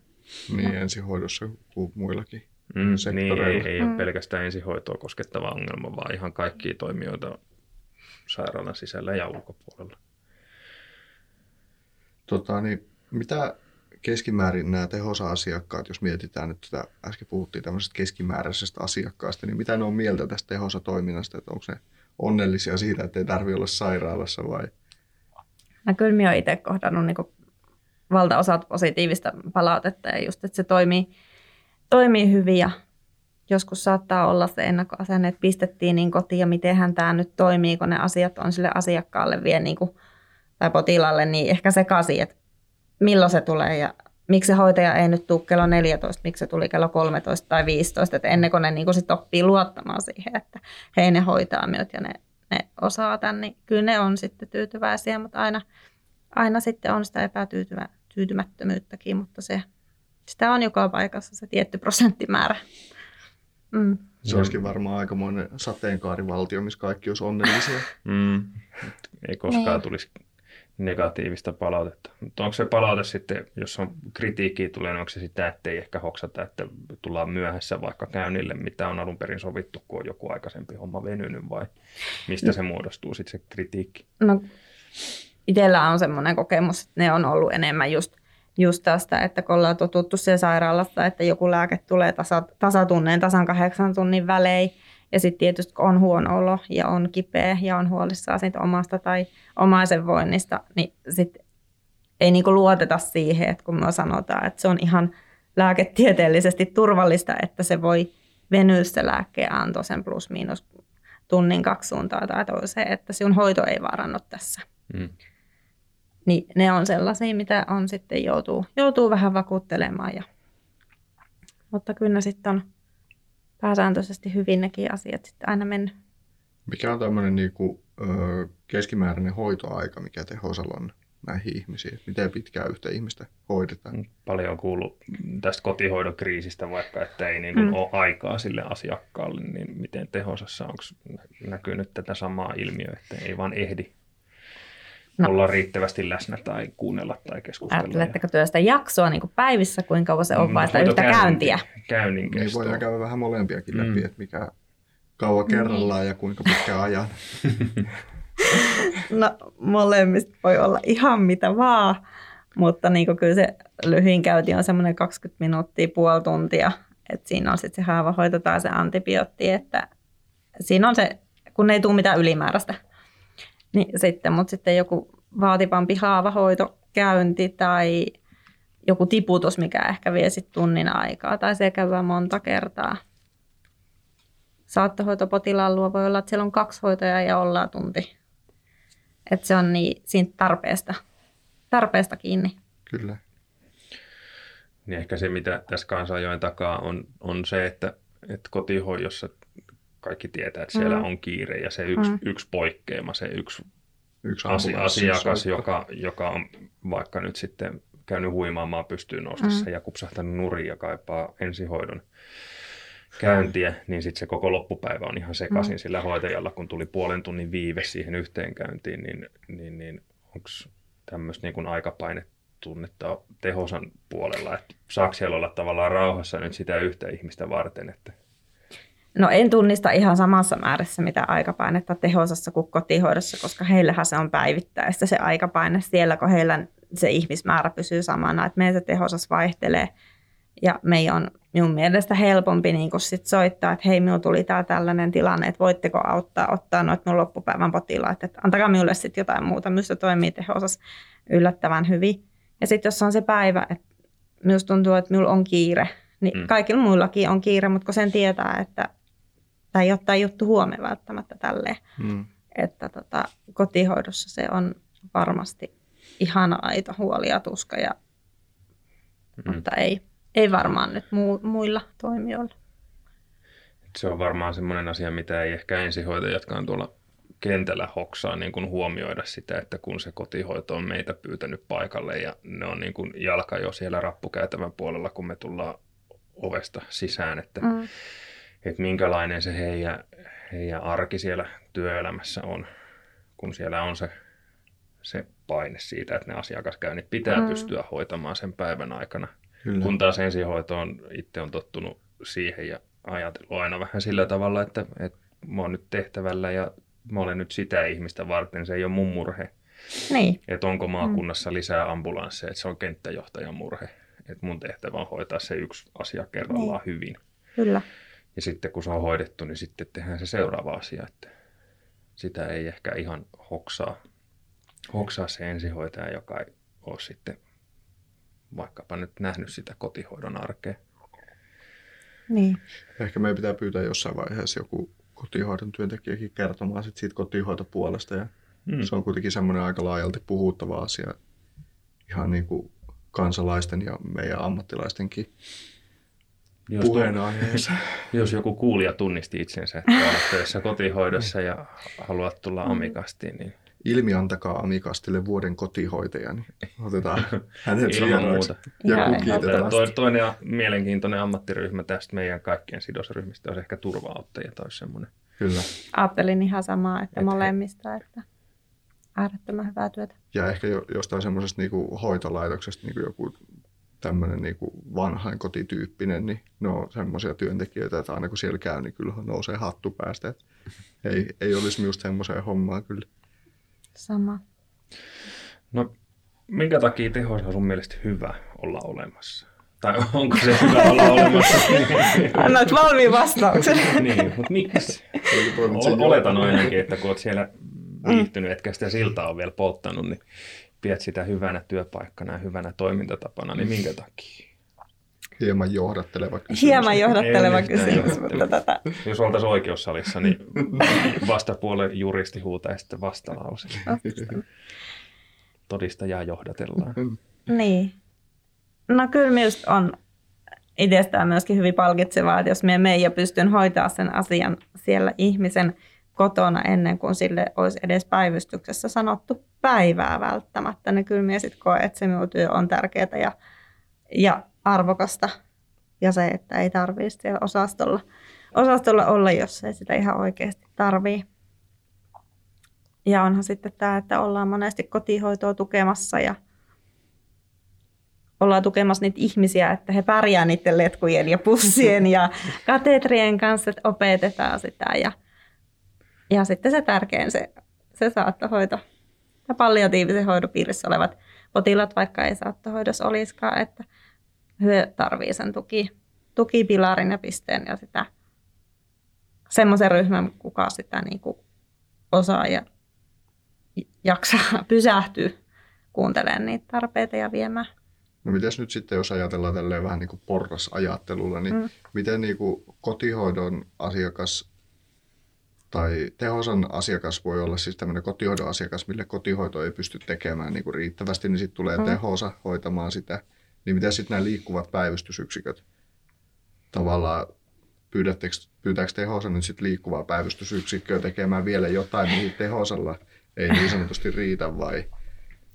Niin, ensihoidossa kuin muillakin. Mm, niin, ei, ei ole mm. pelkästään ensihoitoa koskettava ongelma, vaan ihan kaikkia toimijoita sairaalan sisällä ja ulkopuolella. Tota, niin, mitä keskimäärin nämä Tehosa-asiakkaat, jos mietitään, että äsken puhuttiin tämmöisestä keskimääräisestä asiakkaasta, niin mitä ne on mieltä tästä Tehosa-toiminnasta, että onko ne onnellisia siitä, että ei tarvitse olla sairaalassa vai? No, kyllä minä olen itse kohdannut niin valtaosa positiivista palautetta ja just, että se toimii. Toimii hyvin ja joskus saattaa olla se ennakkoasenne, että pistettiin niin kotiin ja mitenhän tämä nyt toimii, kun ne asiat on sille asiakkaalle vielä niin kuin, tai potilaalle niin ehkä sekaisin, että milloin se tulee ja miksi se hoitaja ei nyt tule kello neljätoista, miksi se tuli kello kolmetoista tai viisitoista, että ennen kuin ne niin kuin sit oppii luottamaan siihen, että hei ne hoitaa myöt ja ne, ne osaa tämän, niin kyllä ne on sitten tyytyväisiä, mutta aina, aina sitten on sitä epätyytymättömyyttäkin, mutta se... Sitä on joka paikassa se tietty prosenttimäärä. Mm. Se olisikin varmaan aikamoinen sateenkaarivaltio, missä kaikki olisi onnellisia. Mm. Ei koskaan ne. tulisi negatiivista palautetta. Mutta onko se palaute sitten, jos on kritiikkiä tulee, niin onko se sitä, että ei ehkä hoksata, että tullaan myöhässä vaikka käynnille, mitä on alun perin sovittu, kun on joku aikaisempi homma venynyt vai mistä se muodostuu sitten se kritiikki? No, itsellä on semmoinen kokemus, että ne on ollut enemmän just Just tästä, että kun ollaan totuttu siellä sairaalassa, että joku lääke tulee tasa, tasatunneen, tasan kahdeksan tunnin välein. Ja sitten tietysti kun on huono olo ja on kipeä ja on huolissaan siitä omasta tai omaisen voinnista, niin sitten ei niinku luoteta siihen, että kun me sanotaan, että se on ihan lääketieteellisesti turvallista, että se voi venyä se lääkkeen anto sen plus miinus tunnin kaksi suuntaan tai toiseen, että sinun hoito ei vaarannu tässä. Mm. Niin ne on sellaisia, mitä on sitten joutuu, joutuu vähän vakuuttelemaan. Ja, mutta kyllä sitten on pääsääntöisesti hyvin nekin asiat sitten aina mennyt. Mikä on tämmöinen niinku, keskimääräinen hoitoaika, mikä Tehosalla on näihin ihmisiin? Miten pitkään yhtä ihmistä hoidetaan? Paljon on kuullut tästä kotihoidon kriisistä vaikka, että ei niin kuin mm. ole aikaa sille asiakkaalle. Niin miten Tehosassa onko näkynyt tätä samaa ilmiötä, että ei vaan ehdi? No. Olla riittävästi läsnä tai kuunnella tai keskustella. Ajatteletteko työstä jaksoa niin kuin päivissä, kuinka kauan se on no, vai sitä yhtä käyntiä? Käynnin kestoa. Niin voidaan käydä vähän molempiakin läpi, mm. että mikä kauan kerrallaan niin. ja kuinka pitkään ajan. No molemmista voi olla ihan mitä vaan, mutta niin kuin kyllä se lyhyin käynti on semmoinen kaksikymmentä minuuttia, puoli tuntia. Että siinä on sitten se haavahoito tai se antibiootti, että siinä on se, kun ei tule mitään ylimääräistä. Niin sitten, mutta sitten joku vaativampi haavahoitokäynti tai joku tiputus, mikä ehkä vie sitten tunnin aikaa, tai se käydään monta kertaa. saattohoitopotilaan luo voi olla, että siellä on kaksi hoitajaa ja ollaan tunti. Että se on niin siinä tarpeesta, tarpeesta kiinni. Kyllä. Niin ehkä se, mitä tässä Kansanjoen takaa on, on se, että, että kotihoidossa kaikki tietää, että siellä mm. on kiire ja se yksi, mm. yksi poikkeama, se yksi, yksi asi, asiakas, joka, joka on vaikka nyt sitten käynyt huimaamaan, pystyy nostassa mm. ja kupsahtanut nurin ja kaipaa ensihoidon käyntiä, niin sitten se koko loppupäivä on ihan sekaisin mm. sillä hoitajalla, kun tuli puolen tunnin viive siihen yhteen käyntiin, niin, niin, niin onko tämmöistä niin kuin aikapaine tunnetta Tehosan puolella, että saako siellä olla tavallaan rauhassa nyt sitä yhtä ihmistä varten? Että... No en tunnista ihan samassa määrässä mitä aikapainetta Tehosassa kuin kotihoidossa, koska heillähän se on päivittäistä se aikapaine siellä, kun heillä se ihmismäärä pysyy samana, että meillä se Tehosassa vaihtelee ja meidän on minun mielestä helpompi niin kun sit soittaa, että hei, minulla tuli tämä tällainen tilanne, että voitteko auttaa, ottaa noita minun loppupäivän potilaat, että antakaa minulle sitten jotain muuta, minusta toimii Tehosassa yllättävän hyvin. Ja sitten jos on se päivä, että minusta tuntuu, että minulla on kiire, niin mm. kaikilla muillakin on kiire, mutta kun sen tietää, että tämä ei ole tämä juttu huomenna välttämättä tälleen. Mm. Että tota, kotihoidossa se on varmasti ihana aito huoli ja tuska, ja, mm. mutta ei, ei varmaan nyt mu, muilla toimijoilla. Se on varmaan semmoinen asia, mitä ei ehkä ensihoitajatkaan tuolla kentällä hoksaa niin kuin huomioida sitä, että kun se kotihoito on meitä pyytänyt paikalle ja ne on niin kuin jalka jo siellä rappukäytävän puolella, kun me tullaan ovesta sisään, että, mm. että minkälainen se heidän, heidän arki siellä työelämässä on, kun siellä on se, se paine siitä, että ne asiakaskäynnit pitää mm. pystyä hoitamaan sen päivän aikana. Kyllä. Kun taas ensihoitoon itse on tottunut siihen ja ajatellut aina vähän sillä tavalla, että, että mä oon nyt tehtävällä ja mä olen nyt sitä ihmistä varten, se ei ole mun murhe. Niin. Että onko maakunnassa lisää ambulansseja, että se on kenttäjohtajan murhe. Että mun tehtävä on hoitaa se yksi asia kerrallaan niin hyvin. Kyllä. Ja sitten kun se on hoidettu, niin sitten tehdään se seuraava asia. Että sitä ei ehkä ihan hoksaa, hoksaa se ensihoitaja, joka ei ole sitten vaikkapa nyt nähnyt sitä kotihoidon arkea. Niin. Ehkä meidän pitää pyytää jossain vaiheessa joku kotihoidon työntekijäkin kertomaan sit siitä kotihoitopuolesta. Ja mm. se on kuitenkin semmoinen aika laajalti puhuttava asia ihan niin kuin kansalaisten ja meidän ammattilaistenkin jos puheenaiheessa. To, jos joku kuulija tunnisti itsensä, että olet töissä kotihoidossa ja haluat tulla Amikastiin, niin... Ilmiantakaa Amikastille vuoden kotihoitaja, niin otetaan hänet sanoiksi. To, toinen mielenkiintoinen ammattiryhmä tästä meidän kaikkien sidosryhmistä olisi ehkä turva-auttajia tai semmoinen. Kyllä. Ajattelin ihan samaa, että Et molemmista, että äärettömän hyvää työtä. Ja ehkä jostain semmoisesta niinku hoitolaitoksesta niinku joku tämmöinen niinku vanhain kotityyppinen, niin ne on semmoisia työntekijöitä, että aina kun siellä käy, niin kyllä nousee hattu päästä. Et ei, ei olisi just semmoiseen hommaan kyllä. Sama. No, minkä takia Tehosa on sun mielestä hyvä olla olemassa? Tai onko se hyvä olla olemassa? Annoit valmiin vastauksen. Niin, mutta miksi? Oletan ainakin, että kun olet siellä viihtynyt, etkä sitä siltaa on vielä polttanut, niin pidät sitä hyvänä työpaikkana ja hyvänä toimintatapana, niin minkä takia? Hieman johdatteleva kysymys. Hieman johdatteleva ei, kysymys. Johdatteleva. Tätä. Jos oltaisiin oikeussalissa, niin vastapuolen juristi huutaisi vastalause. Todistajaa johdatellaan. Niin. No kyllä minusta on itsestään myöskin hyvin palkitsevaa, että jos minä menen ja pystyn hoitaa sen asian siellä ihmisen kotona ennen kuin sille olisi edes päivystyksessä sanottu päivää välttämättä, niin kyllä minä sitten koen, että se minun työ on tärkeää ja, ja arvokasta ja se, että ei tarvitse siellä osastolla, osastolla olla, jos ei sitä ihan oikeasti tarvii. Ja onhan sitten tämä, että ollaan monesti kotihoitoa tukemassa ja ollaan tukemassa niitä ihmisiä, että he pärjää niiden letkujen ja pussien ja katetrien kanssa, että opetetaan sitä. Ja, ja sitten se tärkein, se, se saattohoito ja palliatiivisen hoidon piirissä olevat potilaat, vaikka ei saattohoidossa olisikaan, että hyö tarvii sen tuki, tukipilarin ja pisteen ja sitä semmoisen ryhmän, kuka sitä niin kuin osaa ja jaksaa pysähtyä kuuntelemaan niitä tarpeita ja viemään. No mites nyt sitten, jos ajatellaan tälleen vähän niin kuin porrasajattelulla, niin mm. miten niin kuin kotihoidon asiakas Tai Tehosan asiakas voi olla siis tämmöinen kotihoidon asiakas, mille kotihoito ei pysty tekemään niin kuin riittävästi, niin sitten tulee mm. Tehosa hoitamaan sitä. Niin mitä sitten nämä liikkuvat päivystysyksiköt? Tavallaan pyytääkö Tehosa nyt sitten liikkuvaa päivystysyksikköä tekemään vielä jotain, mihin Tehosalla ei niin sanotusti riitä, vai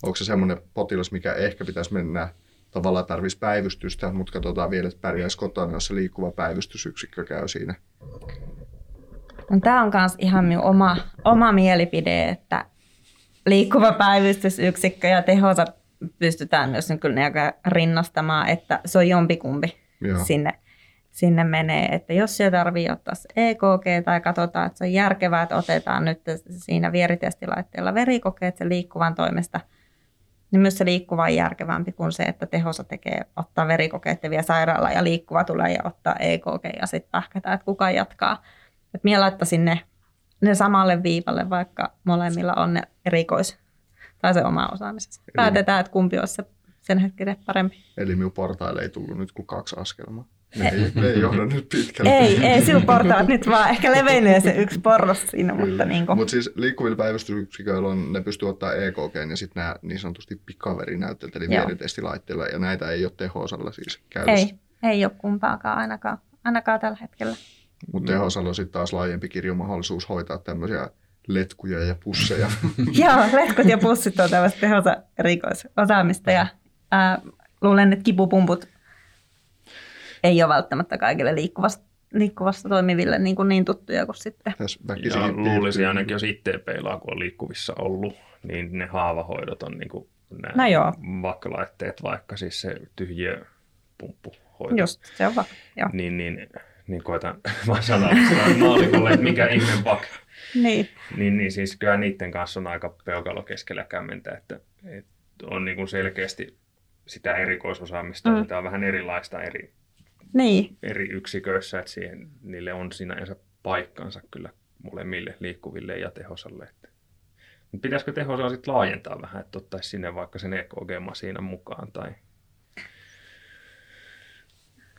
onko se semmoinen potilas, mikä ehkä pitäisi mennä, tavallaan tarvitsisi päivystystä, mutta katsotaan vielä, että pärjäisi kotona, jos se liikkuva päivystysyksikkö käy siinä. No, tämä on myös ihan minun oma, oma mielipide, että liikkuva päivystysyksikkö ja Tehosa pystytään myös nyt kyllä rinnastamaan, että se on jompikumpi sinne, sinne menee. Että jos se tarvitsee ottaa E K G tai katsotaan, että se on järkevää, että otetaan nyt siinä vieritestilaitteella verikokeet sen liikkuvan toimesta, niin myös se liikkuva on järkevämpi kuin se, että Tehosa tekee, ottaa verikokeet ja vie sairaalaan ja liikkuva tulee ja ottaa E K G ja sitten pähkätään, että kuka jatkaa. Että minä laittaisin ne, ne samalle viivalle, vaikka molemmilla on ne erikois- tai se oma osaamisessa. Päätetään, että kumpi olisi sen hetkinen parempi. Eli minun portaille ei tullut nyt kuin kaksi askelmaa. Ne ei, ne ei johda nyt pitkälle. Ei, ei sinun portaat nyt vaan. Ehkä levenee se yksi porros siinä. Mutta niin kuin. Mut siis liikkuvilla päivystysyksiköillä on, ne pystyy ottaa E K G:n ja sitten nämä niin sanotusti pikaverinäytteet, eli vieritestilaitteilla. Ja näitä ei ole Tehosalla siis käytössä. Ei, ei ole kumpaakaan ainakaan, ainakaan tällä hetkellä. Mutta Tehosalla on sitten taas laajempi kirjomahdollisuus hoitaa tämmöisiä letkuja ja pusseja. Joo, letkut ja pussit on tämmöistä Tehosa erikoisosaamista ja ää, luulen, että kipupumput ei ole välttämättä kaikille liikkuvasta, liikkuvasta toimiville niin, kuin niin tuttuja kuin sitten. Ja luulisin ainakin, jos itse peilaa, kun on liikkuvissa ollut, niin ne haavahoidot on niin kuin nämä no vakkalaitteet, vaikka siis se tyhjiö pumppuhoito. Just, se on vakka, joo. Niin, niin, niin koitan vaan sanoa, että maalikolle, että mikä ihmeen vakka. Niin. Niin, niin siis kyllä niiden kanssa on aika peukalo keskellä kämmentä, että, että on niin kuin selkeästi sitä erikoisosaamista, mm. mitä on vähän erilaista eri, niin. eri yksiköissä, että siihen, niille on sinänsä paikkansa kyllä molemmille liikkuville ja Tehosalle. Että. Pitäisikö Tehosaa sitten laajentaa vähän, että ottaisi sinne vaikka sen E K G-masiinan mukaan? Tai.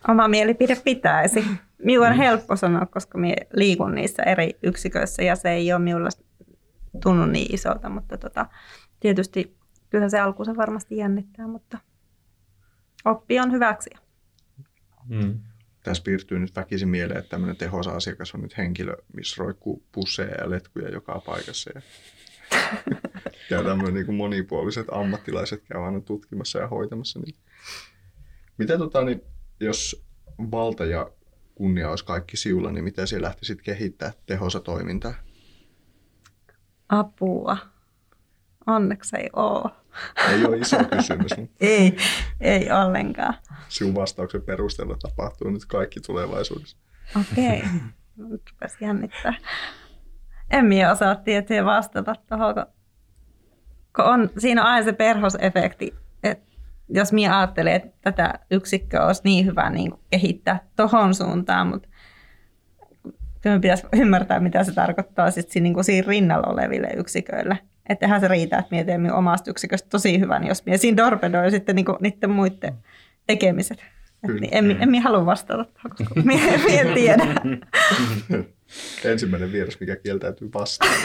Oma mielipide pitäisi. Minun on helppo sanoa, koska minä liikun niissä eri yksiköissä ja se ei ole minulla tunnu niin isolta, mutta tota, tietysti kyllä se alkuunsa varmasti jännittää, mutta oppi on hyväksi. Mm. Tässä piirtyy nyt väkisin mieleen, että tämmöinen Tehosa-asiakas on nyt henkilö, missä roikkuu pusseja ja letkuja joka paikassa. Ja, ja tämmöinen niin kuin monipuoliset ammattilaiset käy aina tutkimassa ja hoitamassa niitä. Mitä tota, niin, jos valta ja kunnia olisi kaikki siulla, niin miten siellä lähti sitten kehittää Tehosa-toimintaa? Apua. Onneksi ei ole. Ei ole iso kysymys. ei, ei ollenkaan. Sinun vastauksen perusteella tapahtuu nyt kaikki tulevaisuudessa. Okei. Nyt rupesi jännittää. En minä osaa tietää vastata tuohon, kun on, siinä on aina se perhosefekti. Jos minä ajattelen, että tätä yksikköä olisi niin hyvä niin kuin kehittää tuohon suuntaan, mutta kyllä pitäisi ymmärtää, mitä se tarkoittaa sit siinä, niin kuin siinä rinnalla oleville yksiköille. Että eihän se riitä, että minä teen minun omasta yksiköstä tosi hyvän, jos minä siinä torpedoin sitten niin kuin niiden muiden tekemiset. Niin en, en minä halua vastata tuohon, koska minä, minä en tiedä. Ensimmäinen vieras, mikä kieltäytyy vastaan.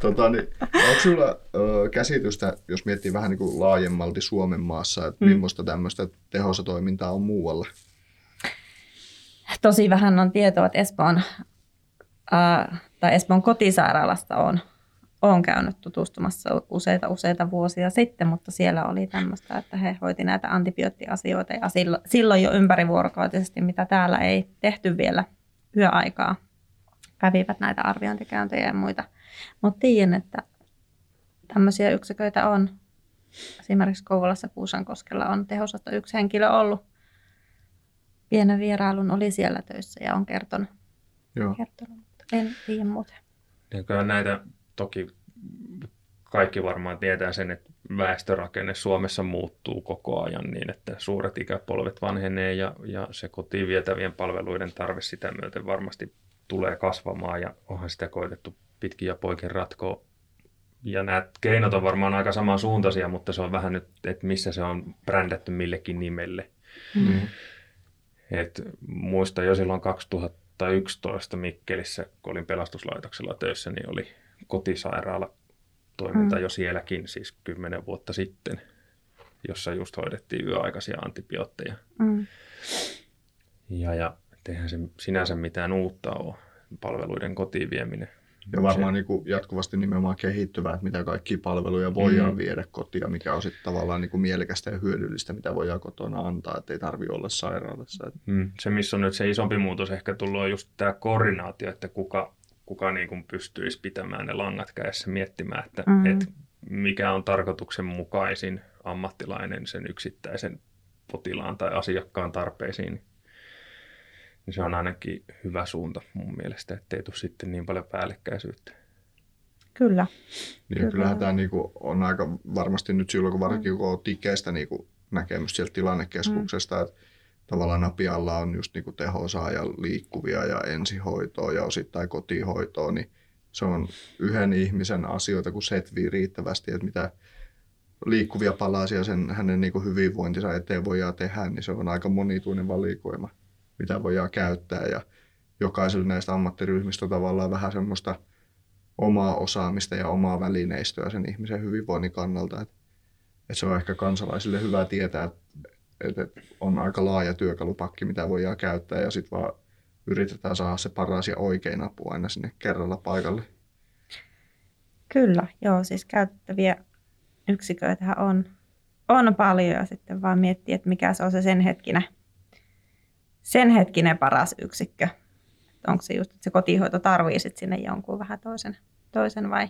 tota, niin, onko sinulla ö, käsitystä, jos miettii vähän niin kuin laajemmalti Suomen maassa, että mm. millaista tämmöistä Tehosa-toimintaa on muualla? Tosi vähän on tietoa, että Espoon, äh, tai Espoon kotisairaalasta on, on käynyt tutustumassa useita, useita vuosia sitten, mutta siellä oli tämmöistä, että he hoiti näitä antibioottiasioita ja silloin, silloin jo ympärivuorokautisesti, mitä täällä ei tehty vielä. Yöaikaa kävivät näitä arviointikäyntejä ja muita. Mutta tiedän, että tämmöisiä yksiköitä on. Esimerkiksi Kouvolassa Puusankoskella on Tehosasta yksi henkilö ollut. Pienen vierailun oli siellä töissä ja on kertonut. Joo. kertonut mutta en tiedä muuten. Kyllä näitä toki kaikki varmaan tietää sen, että väestörakenne Suomessa muuttuu koko ajan niin, että suuret ikäpolvet vanhenee ja, ja se kotiin vietävien palveluiden tarve sitä myöten varmasti tulee kasvamaan ja onhan sitä koetettu pitkin ja poikin ratkoa. Ja nämä keinot on varmaan aika samansuuntaisia, mutta se on vähän nyt, että missä se on brändätty millekin nimelle. Mm. Et muista jo silloin kaksituhatta kaksituhattayksitoista Mikkelissä, kun olin pelastuslaitoksella töissä, niin oli kotisairaala toiminta mm. jo sielläkin, siis kymmenen vuotta sitten, jossa just hoidettiin yöaikaisia antibiootteja. Mm. Ja, ja eihän se sinänsä mitään uutta ole, palveluiden kotiin vieminen. Ja varmaan niin kuin jatkuvasti nimenomaan kehittyvää, että mitä kaikkia palveluja voidaan mm. viedä kotiin, mikä on sitten tavallaan niin kuin mielekästä ja hyödyllistä, mitä voidaan kotona antaa, että ei tarvitse olla sairaalassa. Mm. Se, missä on nyt se isompi muutos ehkä tullut, on just tämä koordinaatio, että kuka, kuka niin kuin pystyisi pitämään ne langat kädessä, miettimään, että, mm. että mikä on tarkoituksenmukaisin ammattilainen sen yksittäisen potilaan tai asiakkaan tarpeisiin. Se on ainakin hyvä suunta mun mielestä, ettei tule sitten niin paljon päällekkäisyyttä. Kyllä. Niin, kyllä. Kyllähän tämä niinku on aika varmasti nyt silloin, kun varsinkin mm. on tikeistä niinku näkemys sieltä tilannekeskuksesta, mm. että tavallaan napialla on just niinku tehosaa ja liikkuvia ja ensihoitoa ja osittain kotihoitoa, niin se on yhden ihmisen asioita, kun setvii riittävästi, että mitä liikkuvia palasia sen hänen niinku hyvinvointinsa eteen voidaan tehdä, niin se on aika monituinen valikoima, mitä voidaan käyttää, ja jokaisella näistä ammattiryhmistä on tavallaan vähän semmoista omaa osaamista ja omaa välineistöä sen ihmisen hyvinvoinnin kannalta. Et, et se on ehkä kansalaisille hyvä tietää, että et on aika laaja työkalupakki, mitä voidaan käyttää, ja sitten vaan yritetään saada se paras ja oikein apu aina sinne kerralla paikalle. Kyllä, joo, siis käytettäviä yksiköitähän on, on paljon, ja sitten vaan miettiä, että mikä se on se sen hetkinen. Sen hetkinen paras yksikkö. Että onko se just, että se kotihoito tarvii sitten sinne jonkun vähän toisen, toisen vai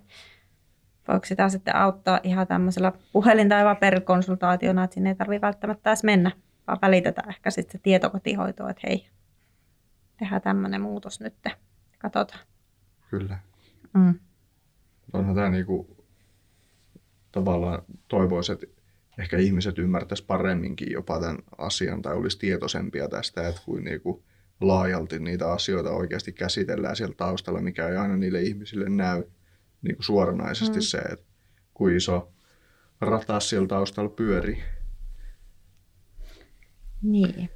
voiko sitä sitten auttaa ihan tämmöisellä puhelin- tai paperikonsultaationa, että sinne ei tarvitse välttämättä edes mennä, vaan välitetään ehkä sitten se tieto kotihoitoa, että hei, tehdään tämmöinen muutos nyt, katsotaan. Kyllä. Mm. Onhan tämä niinku, tavallaan toivoisi, että ehkä ihmiset ymmärtäisi paremminkin jopa tämän asian tai olisi tietoisempia tästä, että kuin niinku laajalti niitä asioita oikeasti käsitellään siellä taustalla, mikä ei aina niille ihmisille näy niinku suoranaisesti mm. se, että kuin iso ratas siellä taustalla pyörii. Niin.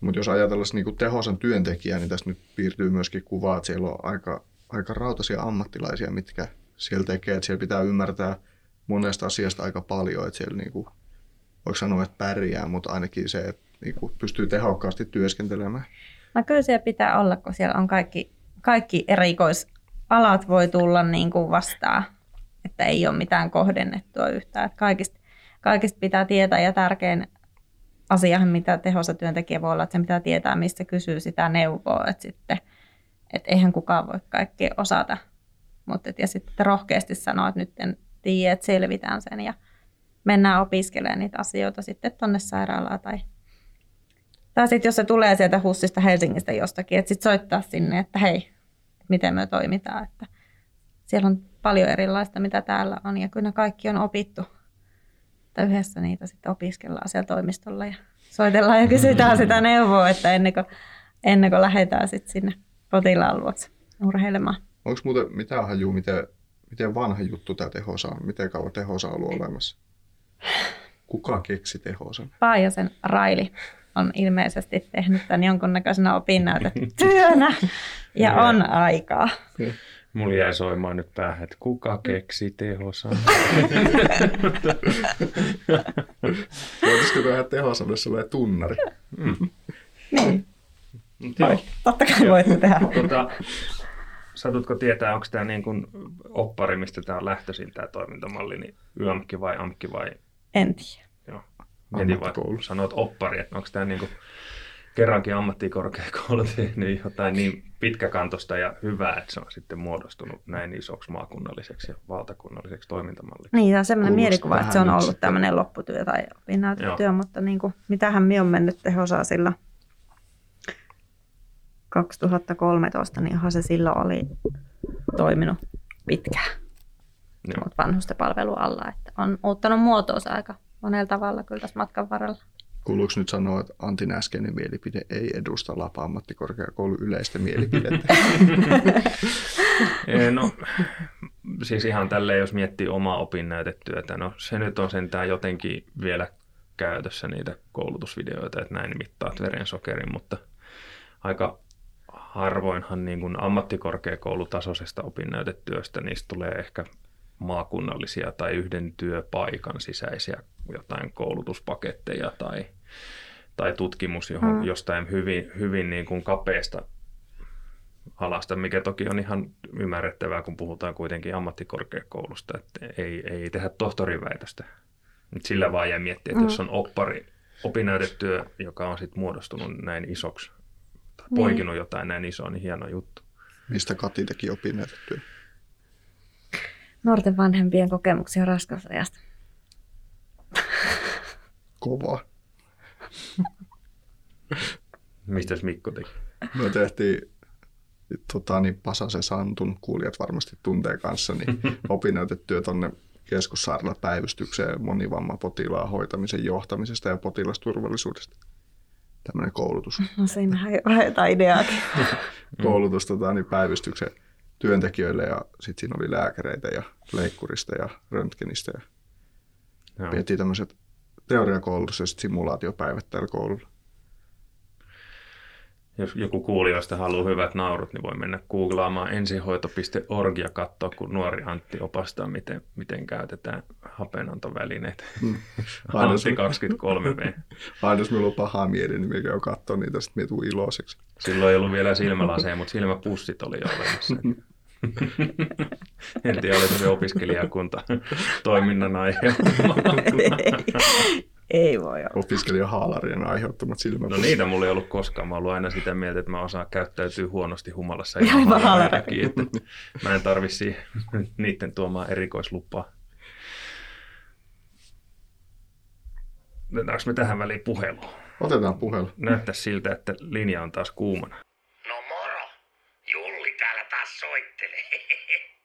Mutta jos ajatellaan niinku Tehosan työntekijää, niin tässä nyt piirtyy myöskin kuvaa, että siellä on aika, aika rautaisia ammattilaisia, mitkä siellä tekee, että siellä pitää ymmärtää monesta asiasta aika paljon, että siellä niinku, voiko sanoa, että pärjää, mutta ainakin se, että niinku pystyy tehokkaasti työskentelemään. No kyllä siellä pitää olla, kun siellä on kaikki, kaikki erikoisalat voi tulla niinku vastaan, että ei ole mitään kohdennettua yhtään. Että kaikista, kaikista pitää tietää, ja tärkein asia, mitä Tehossa työntekijä voi olla, että se pitää tietää, mistä kysyy sitä neuvoa, että, sitten, että eihän kukaan voi kaikkea osata. Mutta, ja sitten rohkeasti sanoa, että nyt en tiedä, että selvitään sen ja mennään opiskelemaan niitä asioita sitten tuonne sairaalaan. Tai, tai sitten jos se tulee sieltä HUSista Helsingistä jostakin, että sitten soittaa sinne, että hei, miten me toimitaan. Että siellä on paljon erilaista, mitä täällä on, ja kyllä kaikki on opittu. Tai yhdessä niitä sitten opiskellaan siellä toimistolla ja soitellaan ja kysytään sitä neuvoa, että ennen kuin, ennen kuin lähdetään sitten sinne potilaan luokse urheilemaan. Onko muuten mitään hajua, miten... Miten vanha juttu tämä Tehosa on? Miten kauan Tehosa on ollut olemassa? Kuka keksi Tehosan? Paijosen Raili on ilmeisesti tehnyt tämän jonkunnäköisenä opinnäytetyönä ja Jee. on aikaa. Mulla jäi soimaan nyt päähän, että kuka keksi Tehosan? Voitaisiko tehdä Tehosan, jos sulla ei tunnari? Mm. Niin. Ai, totta kai voitte tehdä. Tota, satutko tietää, onko tämä niin kuin oppari, mistä tämä on lähtöisin, tämä toimintamalli, niin Y A M K vai A M K vai? En tiedä. Joo. Mietin vai sanot oppari, että onko tämä niin kuin kerrankin ammattikorkeakoulu tehnyt jotain niin pitkäkantoista ja hyvää, että se on sitten muodostunut näin isoksi maakunnalliseksi ja valtakunnalliseksi toimintamalliksi. Niin, tämä on sellainen mielikuva, että se on ollut tämmöinen lopputyö tai opinnäytetyö, mutta niin kuin, mitähän minä olen mennyt Tehosaa sillä kaksituhattakolmetoista, niin ihan se silloin oli toiminut pitkään, mutta vanhusten palvelun alla. Että on muuttanut muotoonsa aika monella tavalla kyllä tässä matkan varrella. Kuuluuko nyt sanoa, että Antin äskeinen mielipide ei edusta Lapa-ammattikorkeakoulun yleistä mielipidettä? No, siis ihan tälleen, jos miettii omaa opinnäytetyötä, no se nyt on sentään jotenkin vielä käytössä niitä koulutusvideoita, että näin mittaat verensokerin, mutta aika harvoinhan niin kuin ammattikorkeakoulutasoisesta opinnäytetyöstä niistä tulee ehkä maakunnallisia tai yhden työpaikan sisäisiä jotain koulutuspaketteja tai, tai tutkimus johon, mm. jostain hyvin, hyvin niin kuin kapeasta alasta, mikä toki on ihan ymmärrettävää, kun puhutaan kuitenkin ammattikorkeakoulusta, että ei, ei tehdä tohtoriväitöstä. Sillä vaan jää miettiä, että mm. jos on oppari, opinnäytetyö, joka on sitten muodostunut näin isoksi, tai niin. poikinut jotain näin isoa, niin hieno juttu. Mistä Kati teki opinnäytetyön? Nuorten vanhempien kokemuksia raskausajasta. Kova. Mistäs Mikko teki? Me tehtiin tota, niin Pasasen Santun, kuulijat varmasti tuntee kanssa, niin opinnäytetyö tuonne keskussairaalapäivystykseen monivammapotilaan hoitamisen johtamisesta ja potilasturvallisuudesta. Tämmöinen koulutus. No siinähän vähän jotain ideaakin. Koulutus tota, niin päivystyksen työntekijöille ja sitten siinä oli lääkäreitä ja leikkurista ja röntgenistä. Ja no. Pidettiin tämmöiset teoriakoulutus ja simulaatiopäivät täällä koululla. Jos joku kuulijoista haluaa hyvät naurut, niin voi mennä googlaamaan ensihoito piste org ja katsoa, kun nuori Antti opastaa, miten, miten käytetään hapenantovälineitä. Mm. Antti kaksikymmentäkolme V. Aina jos minulla on paha mieli, niin minä käyn katsoa niitä, sitten minä tulen iloiseksi. Silloin ei ollut vielä silmälaseja, mutta silmäpussit oli olemassa. En tiedä, oliko se opiskelijakunta toiminnan aiheuttama. Ei voi olla. Opiskelijahaalarien aiheuttamat silmäpussit. No niitä mulla ei ollut koskaan. Mä oon ollut aina sitä mieltä, että mä osaan käyttäytyä huonosti humalassa ilman haalariakin. Mä en tarvitsi niiden tuomaan erikoislupaa. Otetaanko me tähän väliin puhelu? Otetaan puhelu. Näyttäisi siltä, että linja on taas kuumana. No moro! Julli täällä taas soittelee.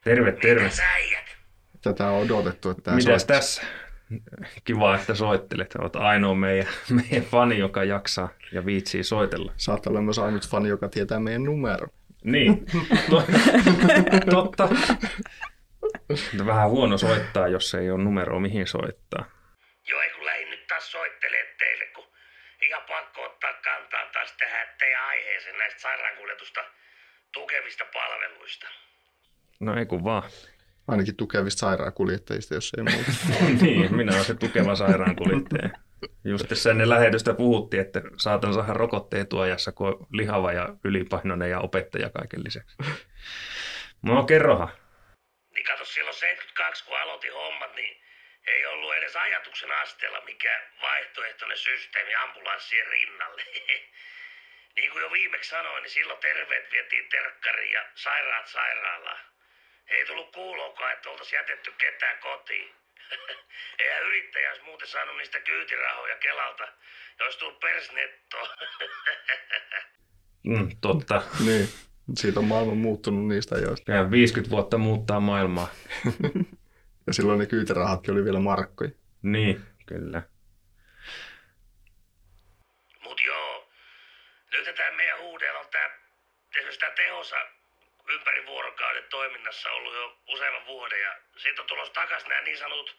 Terve, terve. Mitä säijät? Tätä on odotettu, että tää soittaa. Tässä? Kiva, että soittelet. Olet ainoa meidän, meidän fani, joka jaksaa ja viitsii soitella. Saat olla myös ainut fani, joka tietää meidän numeron. Niin, totta. Vähän huono soittaa, jos ei ole numeroa mihin soittaa. Joo, ei kun lähdin nyt taas soittelemaan teille, kun ihan pakko ottaa kantaa taas tähän teidän aiheeseen näistä sairaankuljetusta tukevista palveluista. No ei kun vaan. Ainakin tukevista sairaankuljettajista, jos ei muuta. Niin, minä olen se tukeva sairaankuljettaja. Just tässä ennen lähetystä puhuttiin, että saatan saada rokotteen tuojassa, kun on lihava ja ylipainoinen ja opettaja kaiken lisäksi. No kerrohan. Niin kato, silloin seitsemänkymmentäkaksi kun aloitin hommat, niin ei ollut edes ajatuksen asteella mikä vaihtoehtoinen systeemi ambulanssien rinnalle. Niin kuin jo viimeksi sanoin, niin silloin terveet vietiin terkkariin ja sairaat sairaalaan. Ei tullut kuulokaan, että oltaisiin jätetty ketään kotiin. Eihän yrittäjä olisi muuten saanut niistä kyytirahoja Kelalta, jos tullut persnettoon. Mm, totta. Niin. Siitä on maailma muuttunut niistä ajoista. Ja viisikymmentä vuotta muuttaa maailmaa. Ja silloin ne kyytirahatkin oli vielä markkoja. Niin, kyllä. Mut joo, nyt tää meidän huudella on tää, esimerkiksi tää Tehosa ympäri vuorokauden toiminnassa ollut jo useamman vuoden ja sitten on tulossa takaisin nämä niin sanotut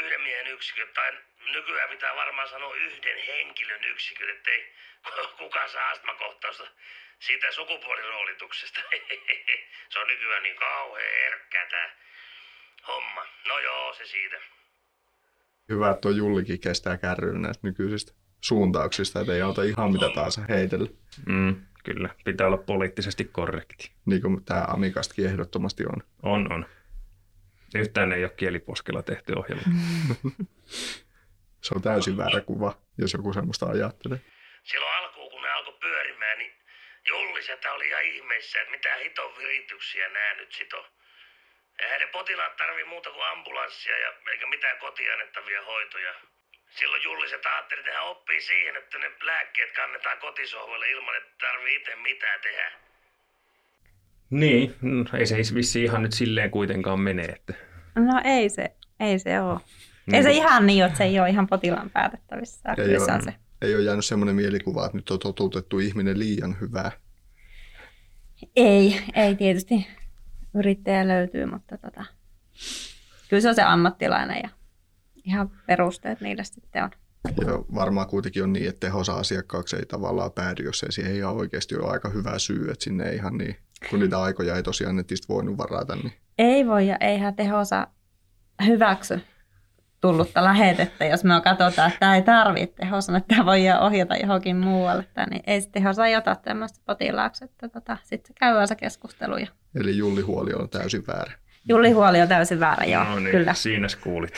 yhden miehen yksiköt tai nykyään pitää varmaan sanoa yhden henkilön yksiköt, ettei kukaan saa astmakohtausta siitä sukupuoliroolituksesta. Se on nykyään niin kauhean herkkää tämä homma. No joo, se siitä. Hyvä, että tuo Jullikin kestää kärryyn näistä nykyisistä suuntauksista, ettei auta ihan mitä taas heitellä. Mm. Kyllä, pitää olla poliittisesti korrekti. Niin kuin tämä Amikastikin ehdottomasti on. On, on. Yhtään ei ole kieliposkella tehty ohjelma. Se on täysin väärä kuva, jos joku semmoista ajattelee. Silloin alkuun, kun ne alkoi pyörimään, niin Julliseltä oli ihan ihmeissä, että mitä hiton virityksiä nämä nyt sit on. Eihän ne potilaat tarvii muuta kuin ambulanssia ja eikä mitään kotiin annettavia hoitoja. Silloin Julliset aattelit, että oppii siihen, että ne lääkkeet kannetaan kotisohvalle ilman, että tarvii itse mitään tehdä. Niin, no, ei se vissiin ihan nyt silleen kuitenkaan mene. Että... No ei se, ei se ole. No. Ei se ihan niin, että se ei ole ihan potilaan päätettävissä. Ei, ei, ole, se. ei ole jäänyt semmoinen mielikuva, että nyt on totutettu ihminen liian hyvää. Ei, ei tietysti. Yrittäjä löytyy, mutta tota, kyllä se on se ammattilainen ja... Ihan perusteet niillä sitten on. Ja varmaan kuitenkin on niin, että Tehosa-asiakkaaksi ei tavallaan päädy, jos ei siihen ihan oikeasti ole aika hyvä syy, että sinne ei ihan niin, kun niitä aikoja ei tosiaan netistä voinut varata. Niin. Ei voi ja eihän Tehosa hyväksy tullutta lähetettä, jos me katsotaan, että tämä ei tarvitse Tehosan, että tämä voidaan ohjata johonkin muualle, niin ei sitten Tehosa jota tämmöistä potilaaksi, että tota, sitten käydään se keskusteluja. Eli Julli-huoli on täysin väärä. Julli-huoli on täysin väärä, joo, no niin, kyllä. Siinä kuulit.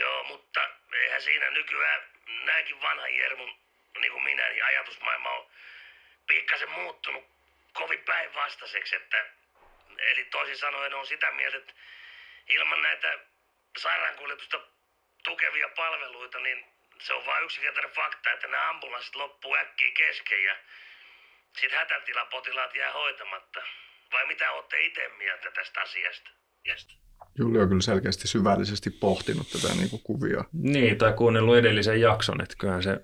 Joo, mutta eihän siinä nykyään näinkin vanhan Jermun, niin kuin minä, niin ajatusmaailma on pikkasen muuttunut kovin päinvastaiseksi, että eli toisin sanoen on sitä mieltä, että ilman näitä sairaankuljetusta tukevia palveluita, niin se on vain yksinkertainen fakta, että nämä ambulanssit loppuu äkkiä kesken ja sitten hätätilapotilaat jää hoitamatta. Vai mitä olette itse mieltä tästä asiasta? Julli on kyllä selkeästi syvällisesti pohtinut tätä niin kuin kuvia. Niin, tai kuunnellut edellisen jakson, että kyllähän se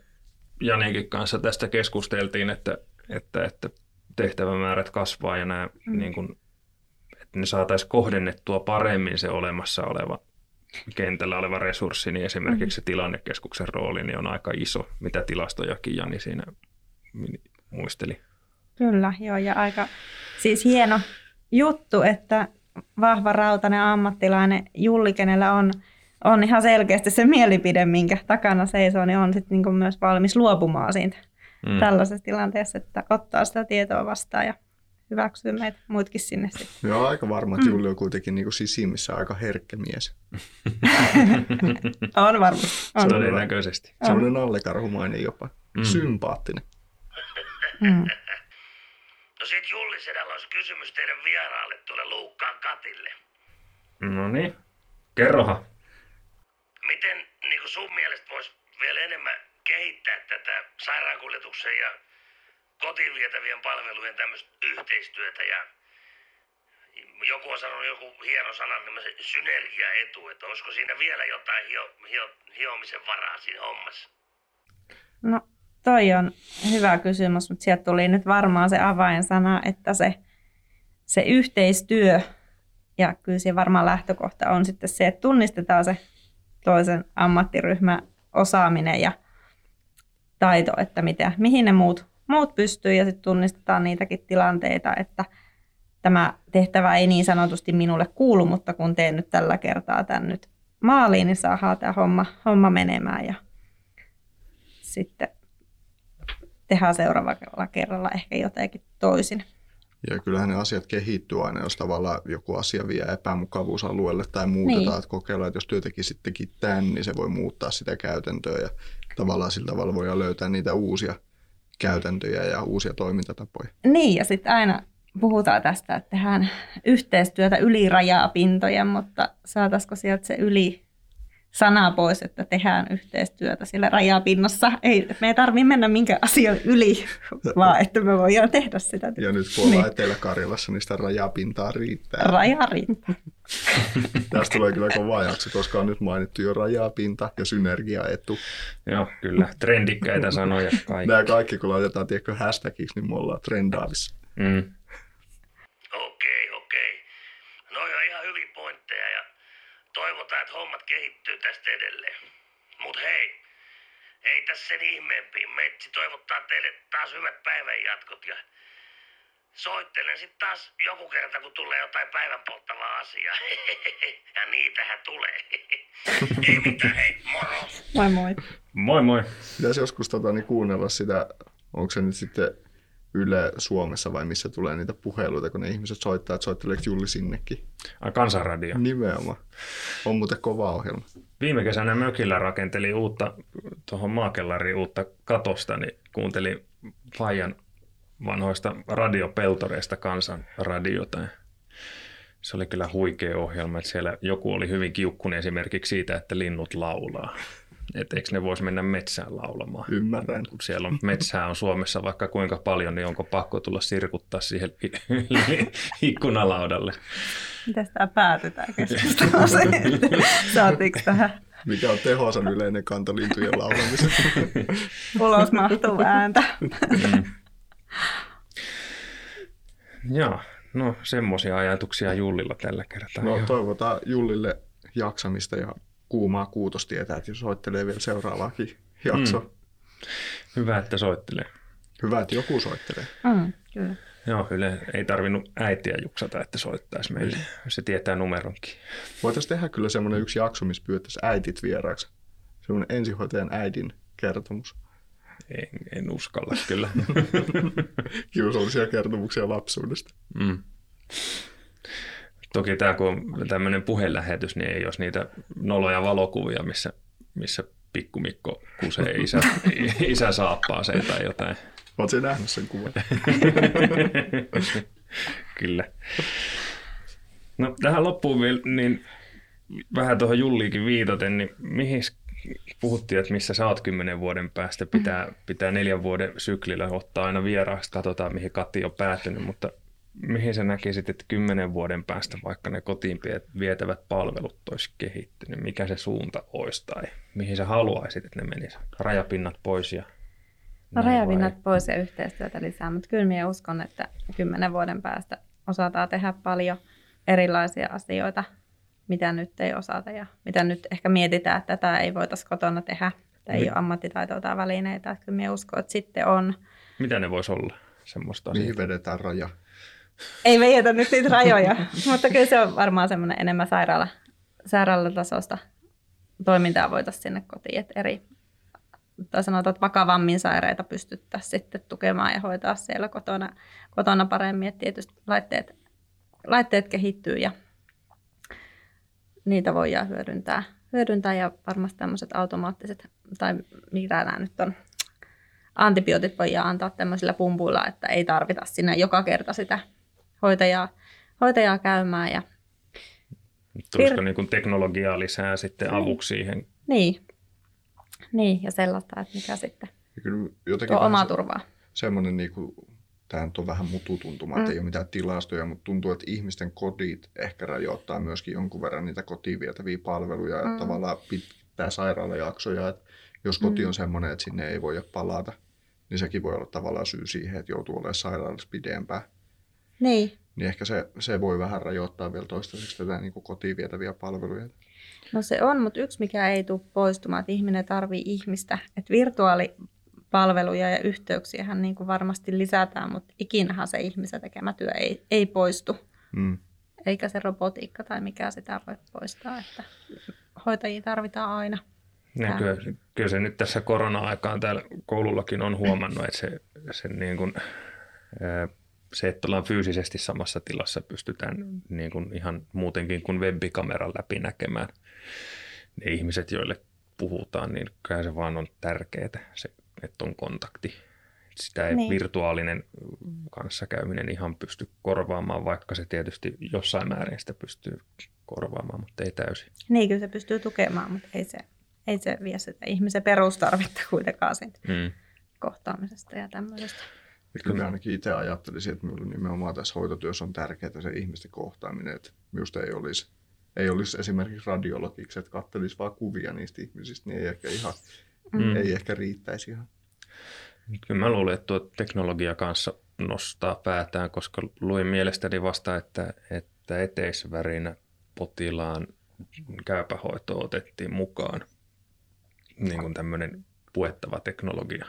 Janikin kanssa tästä keskusteltiin, että, että, että tehtävämäärät kasvaa ja nämä, mm. niin kuin, että ne saataisiin kohdennettua paremmin se olemassa oleva kentällä oleva resurssi, niin esimerkiksi se tilannekeskuksen rooli niin on aika iso, mitä tilastojakin Jani siinä muisteli. Kyllä, joo, ja aika siis hieno juttu, että vahva rautainen ammattilainen Julli, kenellä on, on ihan selkeästi se mielipide, minkä takana seisoo, niin on sitten niin myös valmis luopumaan siitä mm. tällaisessa tilanteessa, että ottaa sitä tietoa vastaan ja hyväksyy meitä muutkin sinne sitten. Joo, aika varma, että mm. Julli on kuitenkin niin kuin sisimmissä aika herkkä mies. On varma. On. Todennäköisesti. On. Sellainen allekarhumainen jopa. Mm. Sympaattinen. Mm. No sit Julli, sedällä olisi kysymys teidän vieraalle tuolle Luukkaan Katille. No niin, kerrohan. Miten niin kuin sun mielestä voisi vielä enemmän kehittää tätä sairaankuljetuksen ja kotiin vietävien palvelujen tämmöistä yhteistyötä ja joku on sanonut joku hieno sanan, tämmöisen synergiaetu, että olisiko siinä vielä jotain hio, hio, hiomisen varaa siinä hommassa? No toi on hyvä kysymys, mutta sieltä tuli nyt varmaan se avainsana, että se, se yhteistyö ja kyllä se varmaan lähtökohta on sitten se, että tunnistetaan se toisen ammattiryhmän osaaminen ja taito, että mitä, mihin ne muut Muut pystyy ja sitten tunnistetaan niitäkin tilanteita, että tämä tehtävä ei niin sanotusti minulle kuulu, mutta kun teen nyt tällä kertaa tämän nyt maaliin, niin saadaan tämä homma, homma menemään ja sitten tehdään seuraavalla kerralla ehkä jotenkin toisin. Ja kyllähän ne asiat kehittyy aina, jos tavallaan joku asia vie epämukavuusalueelle tai muutetaan, niin. Että kokeillaan, että jos työ teki sittenkin tämän, niin se voi muuttaa sitä käytäntöä ja tavallaan sillä tavalla voidaan löytää niitä uusia käytäntöjä ja uusia toimintatapoja. Niin, ja sitten aina puhutaan tästä, että tehdään yhteistyötä yli rajapintoja, mutta saataisiko sieltä se yli sana pois, että tehdään yhteistyötä sillä rajapinnassa. Ei, me ei tarvitse mennä minkään asian yli, vaan että me voidaan tehdä sitä. Ja nyt kun ollaan niin. Etelä-Karjalassa, niin sitä rajapintaa riittää. Raja riittää. Tästä tulee kyllä kovaa jakso, koska on nyt mainittu jo rajapinta ja synergiaetu. Joo, kyllä. Trendikkäitä sanoja kaikki. Nämä kaikki, kun laitetaan tiedätkö hashtagiksi, niin me ollaan trendaavissa. Mm. Okei, okei. No on ihan hyviä pointteja ja toivotaan, että hommat kehittyy tästä edelleen. Mut hei, ei tässä sen ihmeempiin. Metsi toivottaa teille taas hyvät päivänjatkot ja soittelen sitten taas joku kerta, kun tulee jotain päivän polttavaa asiaa. Ja niitähän tulee. Ei mitään, hei, moro. Moi moi. Moi moi. Pitäisi joskus tota, niin kuunnella sitä, onko se nyt sitten Yle Suomessa vai missä tulee niitä puheluita, kun ne ihmiset soittaa, että soitteleeko Julli sinnekin. Ai Kansanradio. Nimenomaan. On muuten kova ohjelma. Viime kesänä mökillä rakenteli uutta, tuohon maakellariin uutta katosta, niin kuuntelin Fajan vanhoista radiopeltoreista Kansanradiota. Se oli kyllä huikea ohjelma, että siellä joku oli hyvin kiukkunen esimerkiksi siitä, että linnut laulaa. Että eikö ne voisi mennä metsään laulamaan? Ymmärrän. Kun siellä on metsää on Suomessa vaikka kuinka paljon, niin onko pakko tulla sirkuttaa siihen ikkunalaudalle? Mitäs tää päätetään keskustelua? Saatiinko tähän? Mikä on Tehosan yleinen kanta lintujen laulamisen? Ulos mahtuu ääntä. Mm. Joo, no semmoisia ajatuksia Jullilla tällä kertaa. No toivotaan Jullille jaksamista ja kuumaa kuutostietä, että jos soittelee vielä seuraavaakin jaksoa. Mm. Hyvä, että soittelee. Hyvä, että joku soittelee. Mm, kyllä. Joo, kyllä ei tarvinnut äitiä juksata, että soittaisi meille, jos se tietää numeronkin. Voitaisiin tehdä kyllä semmoinen yksi jakso, missä pyytäisiin äitit vieraaksi. Semmoinen ensihoitajan äidin kertomus. En, en uskalla kyllä. Kiusallisia kertomuksia lapsuudesta. Mm. Toki tämä, kun on tämmöinen puhelähetys, niin ei olisi niitä noloja valokuvia, missä, missä pikku Mikko kusee isä, isä saappaaseen tai jotain. Oletko sinä nähnyt sen kuvan? Kyllä. No, tähän loppuun vielä, niin vähän tuohon Julliinkin viitaten, niin mihin puhuttiin, että missä sä oot kymmenen vuoden päästä, pitää, pitää neljän vuoden syklillä ottaa aina vieraaksi, katsotaan mihin Kati on päätynyt, mutta mihin sä näkisit, että kymmenen vuoden päästä vaikka ne kotiin vietävät palvelut olisi kehittynyt, mikä se suunta olisi tai mihin sä haluaisit, että ne menisivät? Rajapinnat pois ja... No, rajapinnat pois ja yhteistyötä lisää, mutta kyllä minä uskon, että kymmenen vuoden päästä osataan tehdä paljon erilaisia asioita, mitä nyt ei osata ja mitä nyt ehkä mietitään, että tätä ei voitaisi kotona tehdä, tai ei ole ammattitaitoa tai välineitä, että kyllä minä uskon, että sitten on. Mitä ne voisi olla semmoista asiaa? Mihin vedetään raja? Ei vedetä nyt niitä rajoja, mutta kyllä se on varmaan semmoinen enemmän sairaala, sairaalatasosta toimintaa voitaisiin sinne kotiin, että eri... tai sanotaan, että vakavammin sairaita pystyttäisiin sitten tukemaan ja hoitaa siellä kotona, kotona paremmin. Että tietysti laitteet, laitteet kehittyy ja niitä voidaan hyödyntää. hyödyntää ja varmasti tämmöiset automaattiset, tai mitä nämä nyt on, antibiootit voidaan antaa tämmöisillä pumpuilla, että ei tarvita sinä joka kerta sitä hoitajaa, hoitajaa käymään. Ja... Tulisiko niin kuin teknologiaa lisää sitten avuksi siihen? Niin. Niin, ja sellaista, että mikä sitten tuo omaa turvaa. Semmoinen, niin kuin, tämähän on vähän mututuntuma, mm. että ei ole mitään tilastoja, mutta tuntuu, että ihmisten kodit ehkä rajoittaa myöskin jonkun verran niitä kotiin vietäviä palveluja, mm. tavallaan pitää sairaalajaksoja, että jos koti on semmoinen, että sinne ei voi palata, niin sekin voi olla tavallaan syy siihen, että joutuu olemaan sairaalassa pidempään. Niin. Niin ehkä se, se voi vähän rajoittaa vielä toistaiseksi tätä niin kuin kotiin vietäviä palveluja. No se on, mutta yksi mikä ei tule poistumaan, että ihminen tarvii ihmistä. Että virtuaalipalveluja ja yhteyksiähän niin kuin varmasti lisätään, mutta ikinähän se ihmisen tekemä työ ei, ei poistu. Mm. Eikä se robotiikka tai mikä sitä voi poistaa, että hoitajia tarvitaan aina. Ja kyllä, kyllä se nyt tässä korona-aikaan täällä koulullakin on huomannut, että se, se, niin kuin, se että ollaan fyysisesti samassa tilassa pystytään niin kuin ihan muutenkin kuin webbikameran läpi näkemään. Ne ihmiset, joille puhutaan, niin kyllä se vaan on tärkeää, se, että on kontakti. Sitä ei niin. Virtuaalinen kanssakäyminen ihan pysty korvaamaan, vaikka se tietysti jossain määrin sitä pystyy korvaamaan, mutta ei täysin. Niin, kyllä se pystyy tukemaan, mutta ei se, ei se vie sitä ihmisen perustarvetta kuitenkaan siitä mm. kohtaamisesta ja tämmöisestä. Kyllä ainakin itse ajattelisin, että minulla nimenomaan tässä hoitotyössä on tärkeää se ihmisten kohtaaminen, että minusta ei olisi... Ei olisi esimerkiksi radiologiksi, että katselisi vaan kuvia niistä ihmisistä, niin ei ehkä, ihan, mm. ei ehkä riittäisi ihan. Kyllä mä luulen, että tuo teknologia kanssa nostaa päätään, koska luin mielestäni vasta, että, että eteisvärinä potilaan käypähoitoa otettiin mukaan. Niin kuin tämmöinen puettava teknologia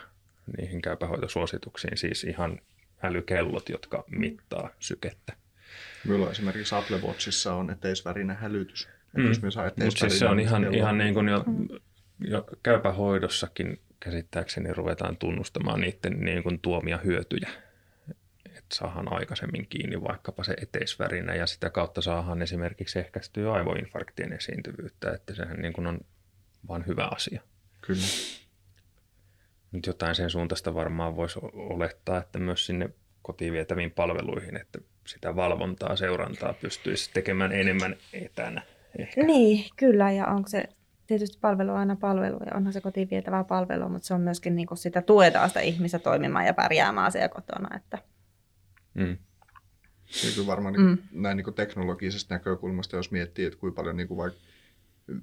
niihin käypähoitosuosituksiin, siis ihan älykellot, jotka mittaa sykettä. Minulla esimerkiksi Apple Watchissa on eteisvärinä hälytys. Mm. Mutta siis se on ihan, ihan niin kuin jo, jo käypähoidossakin käsittääkseni ruvetaan tunnustamaan niiden niin kuin tuomia hyötyjä. Että saadaan aikaisemmin kiinni vaikkapa se eteisvärinä ja sitä kautta saadaan esimerkiksi ehkäistyä aivoinfarktien esiintyvyyttä. Että sehän niin kuin on vain hyvä asia. Kyllä. Nyt jotain sen suuntaista varmaan voisi olettaa, että myös sinne kotiin vietäviin palveluihin, että sitä valvontaa, seurantaa pystyisi tekemään enemmän etänä ehkä. Niin, kyllä. Ja onko se, tietysti palvelu on aina palvelu ja onhan se kotiin vietävää palvelua, mutta se on myöskin niin kuin sitä tuetaan sitä ihmistä toimimaan ja pärjäämään siellä kotona. Että... Mm. Kyllä varmaan mm. näin niin kuin teknologisesta näkökulmasta, jos miettii, että kuinka paljon niin kuin vaikka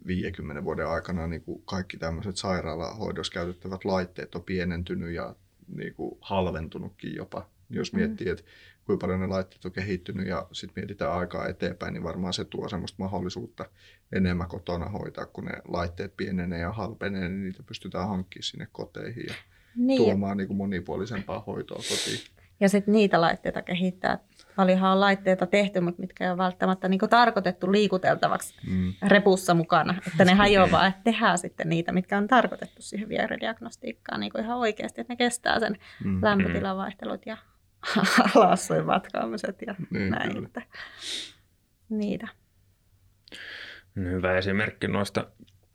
viidenkymmenen vuoden aikana niin kuin kaikki tämmöiset sairaalahoidossa käytettävät laitteet on pienentynyt ja niin kuin halventunutkin jopa. Jos miettii, että kuinka paljon ne laitteet on kehittynyt ja sitten mietitään aikaa eteenpäin, niin varmaan se tuo semmoista mahdollisuutta enemmän kotona hoitaa, kun ne laitteet pienenee ja halpenee, niin niitä pystytään hankkimaan sinne koteihin ja niin. tuomaan niin kuin monipuolisempaa hoitoa kotiin. Ja sitten niitä laitteita kehittää. Paljonhan on laitteita tehty, mutta mitkä ei ole välttämättä niin kuin tarkoitettu liikuteltavaksi mm. repussa mukana. Että ne hajoaa, että tehdään sitten niitä, mitkä on tarkoitettu siihen vierediagnostiikkaan niin kuin ihan oikeasti, että ne kestää sen mm. lämpötilavaihtelut ja alassuin vatkaamiset ja niin, näin. Niitä. Hyvä esimerkki noista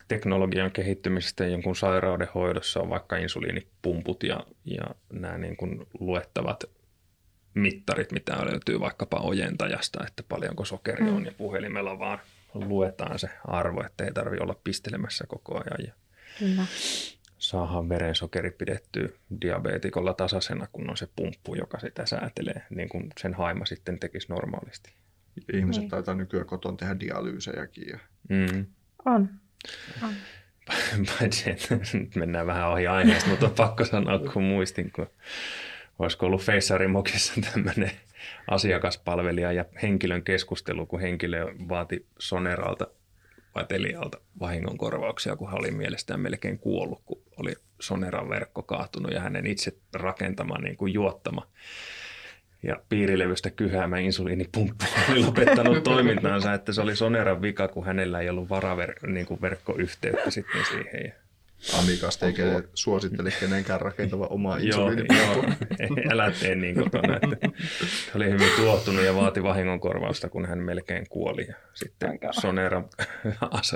teknologian kehittymisestä jonkun sairauden hoidossa on vaikka insuliinipumput ja, ja nämä niin kuin luettavat mittarit, mitä löytyy vaikkapa ojentajasta, että paljonko sokeri on mm. ja puhelimella vaan luetaan se arvo, että ei tarvitse olla pistelemässä koko ajan. Ja kyllä. Saadaan verensokeri pidettyä diabeetikolla tasaisena, kun on se pumppu, joka sitä säätelee, niin kuin sen haima sitten tekisi normaalisti. Ihmiset taitaa nykyään koton tehdä dialyysejäkin. Ja... Mm. On. on. Paitsi, että nyt mennään vähän ohi aineesta, mutta on pakko sanoa, kun muistin, kun olisiko ollut Feissarimokissa tämmöinen asiakaspalvelija ja henkilön keskustelu, kun henkilö vaati Soneralta vai Telialta vahingonkorvauksia, kun hän oli mielestään melkein kuollut, kun oli Soneran verkko kaatunut ja hänen itse rakentama niin kuin juottama ja piirilevystä kyhäämä insuliinipumppu oli lopettanut toimintaansa, että se oli Soneran vika, kun hänellä ei ollut varaver- niin kuin verkkoyhteyttä sitten siihen. Amikasti ei kenen, suositteli kenenkään rakentavan omaa insuliinipumppuun. Älä tee niin kotona. Hän oli hyvin tuohtunut ja vaati vahingonkorvausta, kun hän melkein kuoli. Ja sitten Soneran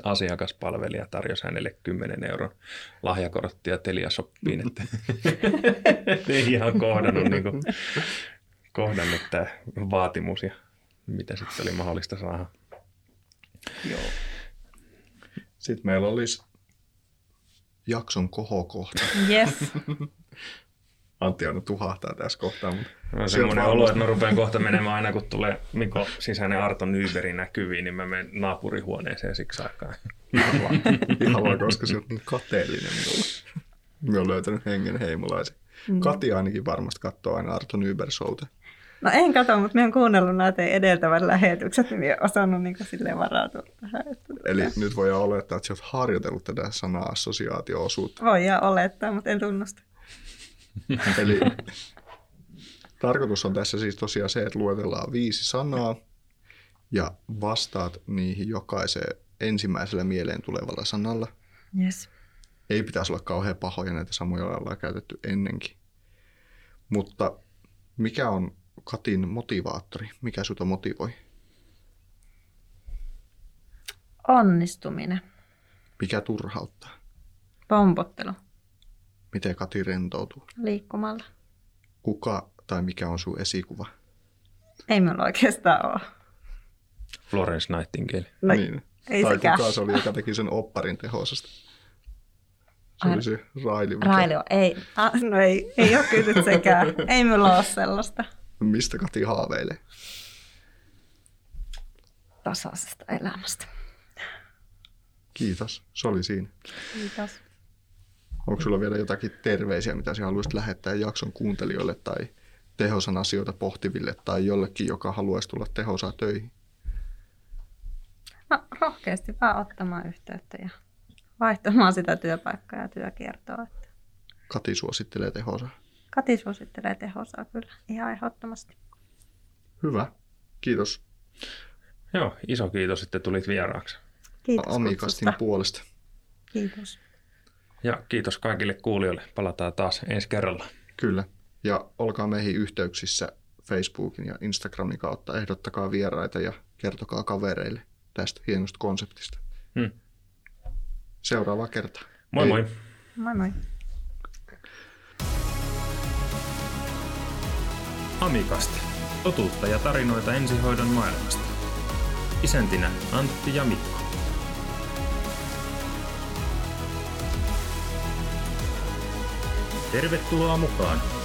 asiakaspalvelija tarjosi hänelle kymmenen euron lahjakorttia Telia-shoppiin. Ei ihan kohdannut, niin kuin, kohdannut tämä vaatimus ja mitä sitten oli mahdollista saada. Joo. Sitten meillä olisi... jakson kohokohta. Yes. Antti aina tuhahtaa tässä kohtaa. No, semmoinen olo, että mä rupean kohta menemään aina, kun tulee Mikko sisäinen Arto Nyberg näkyviin, niin mä menen naapurihuoneeseen siksi aikaa. Ihan koska se on kateellinen minulle. Mä oon löytänyt hengen heimolaisen. Mm. Kati ainakin varmasti katsoo aina Arto Nyberg-showta. No en katso, mutta mä oon kuunnellut näitä edeltävät lähetykset, niin mä oon osannut niin silleen varautua tähän. Eli nyt voidaan olettaa, että sä oot harjoitellut tätä sana-assosiaatio-osuutta. Voidaan olettaa, mutta en tunnusta. Eli tarkoitus on tässä siis tosiaan se, että luetellaan viisi sanaa ja vastaat niihin jokaiseen ensimmäisellä mieleen tulevalla sanalla. Yes. Ei pitäisi olla kauhean pahoja, näitä samoja ollaan käytetty ennenkin. Mutta mikä on Katin motivaattori? Mikä sinua motivoi? Onnistuminen. Mikä turhauttaa? Pompottelu. Miten Kati rentoutuu? Liikkumalla. Kuka tai mikä on sinun esikuva? Ei minulla oikeastaan ole. Florence Nightingale. No, niin. Ei tai sekään. Kuka se oli, joka teki sen opparin Tehosasta? Se oli se Raili. Raili, ei. Ah, no ei, ei ole kysyt sekään. Ei minulla ole sellaista. Mistä Kati haaveilee? Tasaisesta elämästä. Kiitos. Se oli siinä. Kiitos. Onko sulla vielä jotakin terveisiä, mitä sinä haluaisit lähettää jakson kuuntelijoille tai Tehosan asioita pohtiville tai jollekin, joka haluaisi tulla Tehosaa töihin? No, rohkeasti vaan ottamaan yhteyttä ja vaihtamaan sitä työpaikkaa ja työkiertoa. Kati suosittelee Tehosaa. Kati suosittelee Tehosaa kyllä ihan ehdottomasti. Hyvä. Kiitos. Joo, iso kiitos, että tulit vieraaksi. Kiitos Amikastin puolesta. Kiitos. Ja kiitos kaikille kuulijoille. Palataan taas ensi kerralla. Kyllä. Ja olkaa meihin yhteyksissä Facebookin ja Instagramin kautta. Ehdottakaa vieraita ja kertokaa kavereille tästä hienosta konseptista. Hmm. Seuraava kerta. Moi Ei. moi. Moi moi. Amikasti. Totuutta ja tarinoita ensihoidon maailmasta. Isäntinä Antti ja Mikko. Tervetuloa mukaan!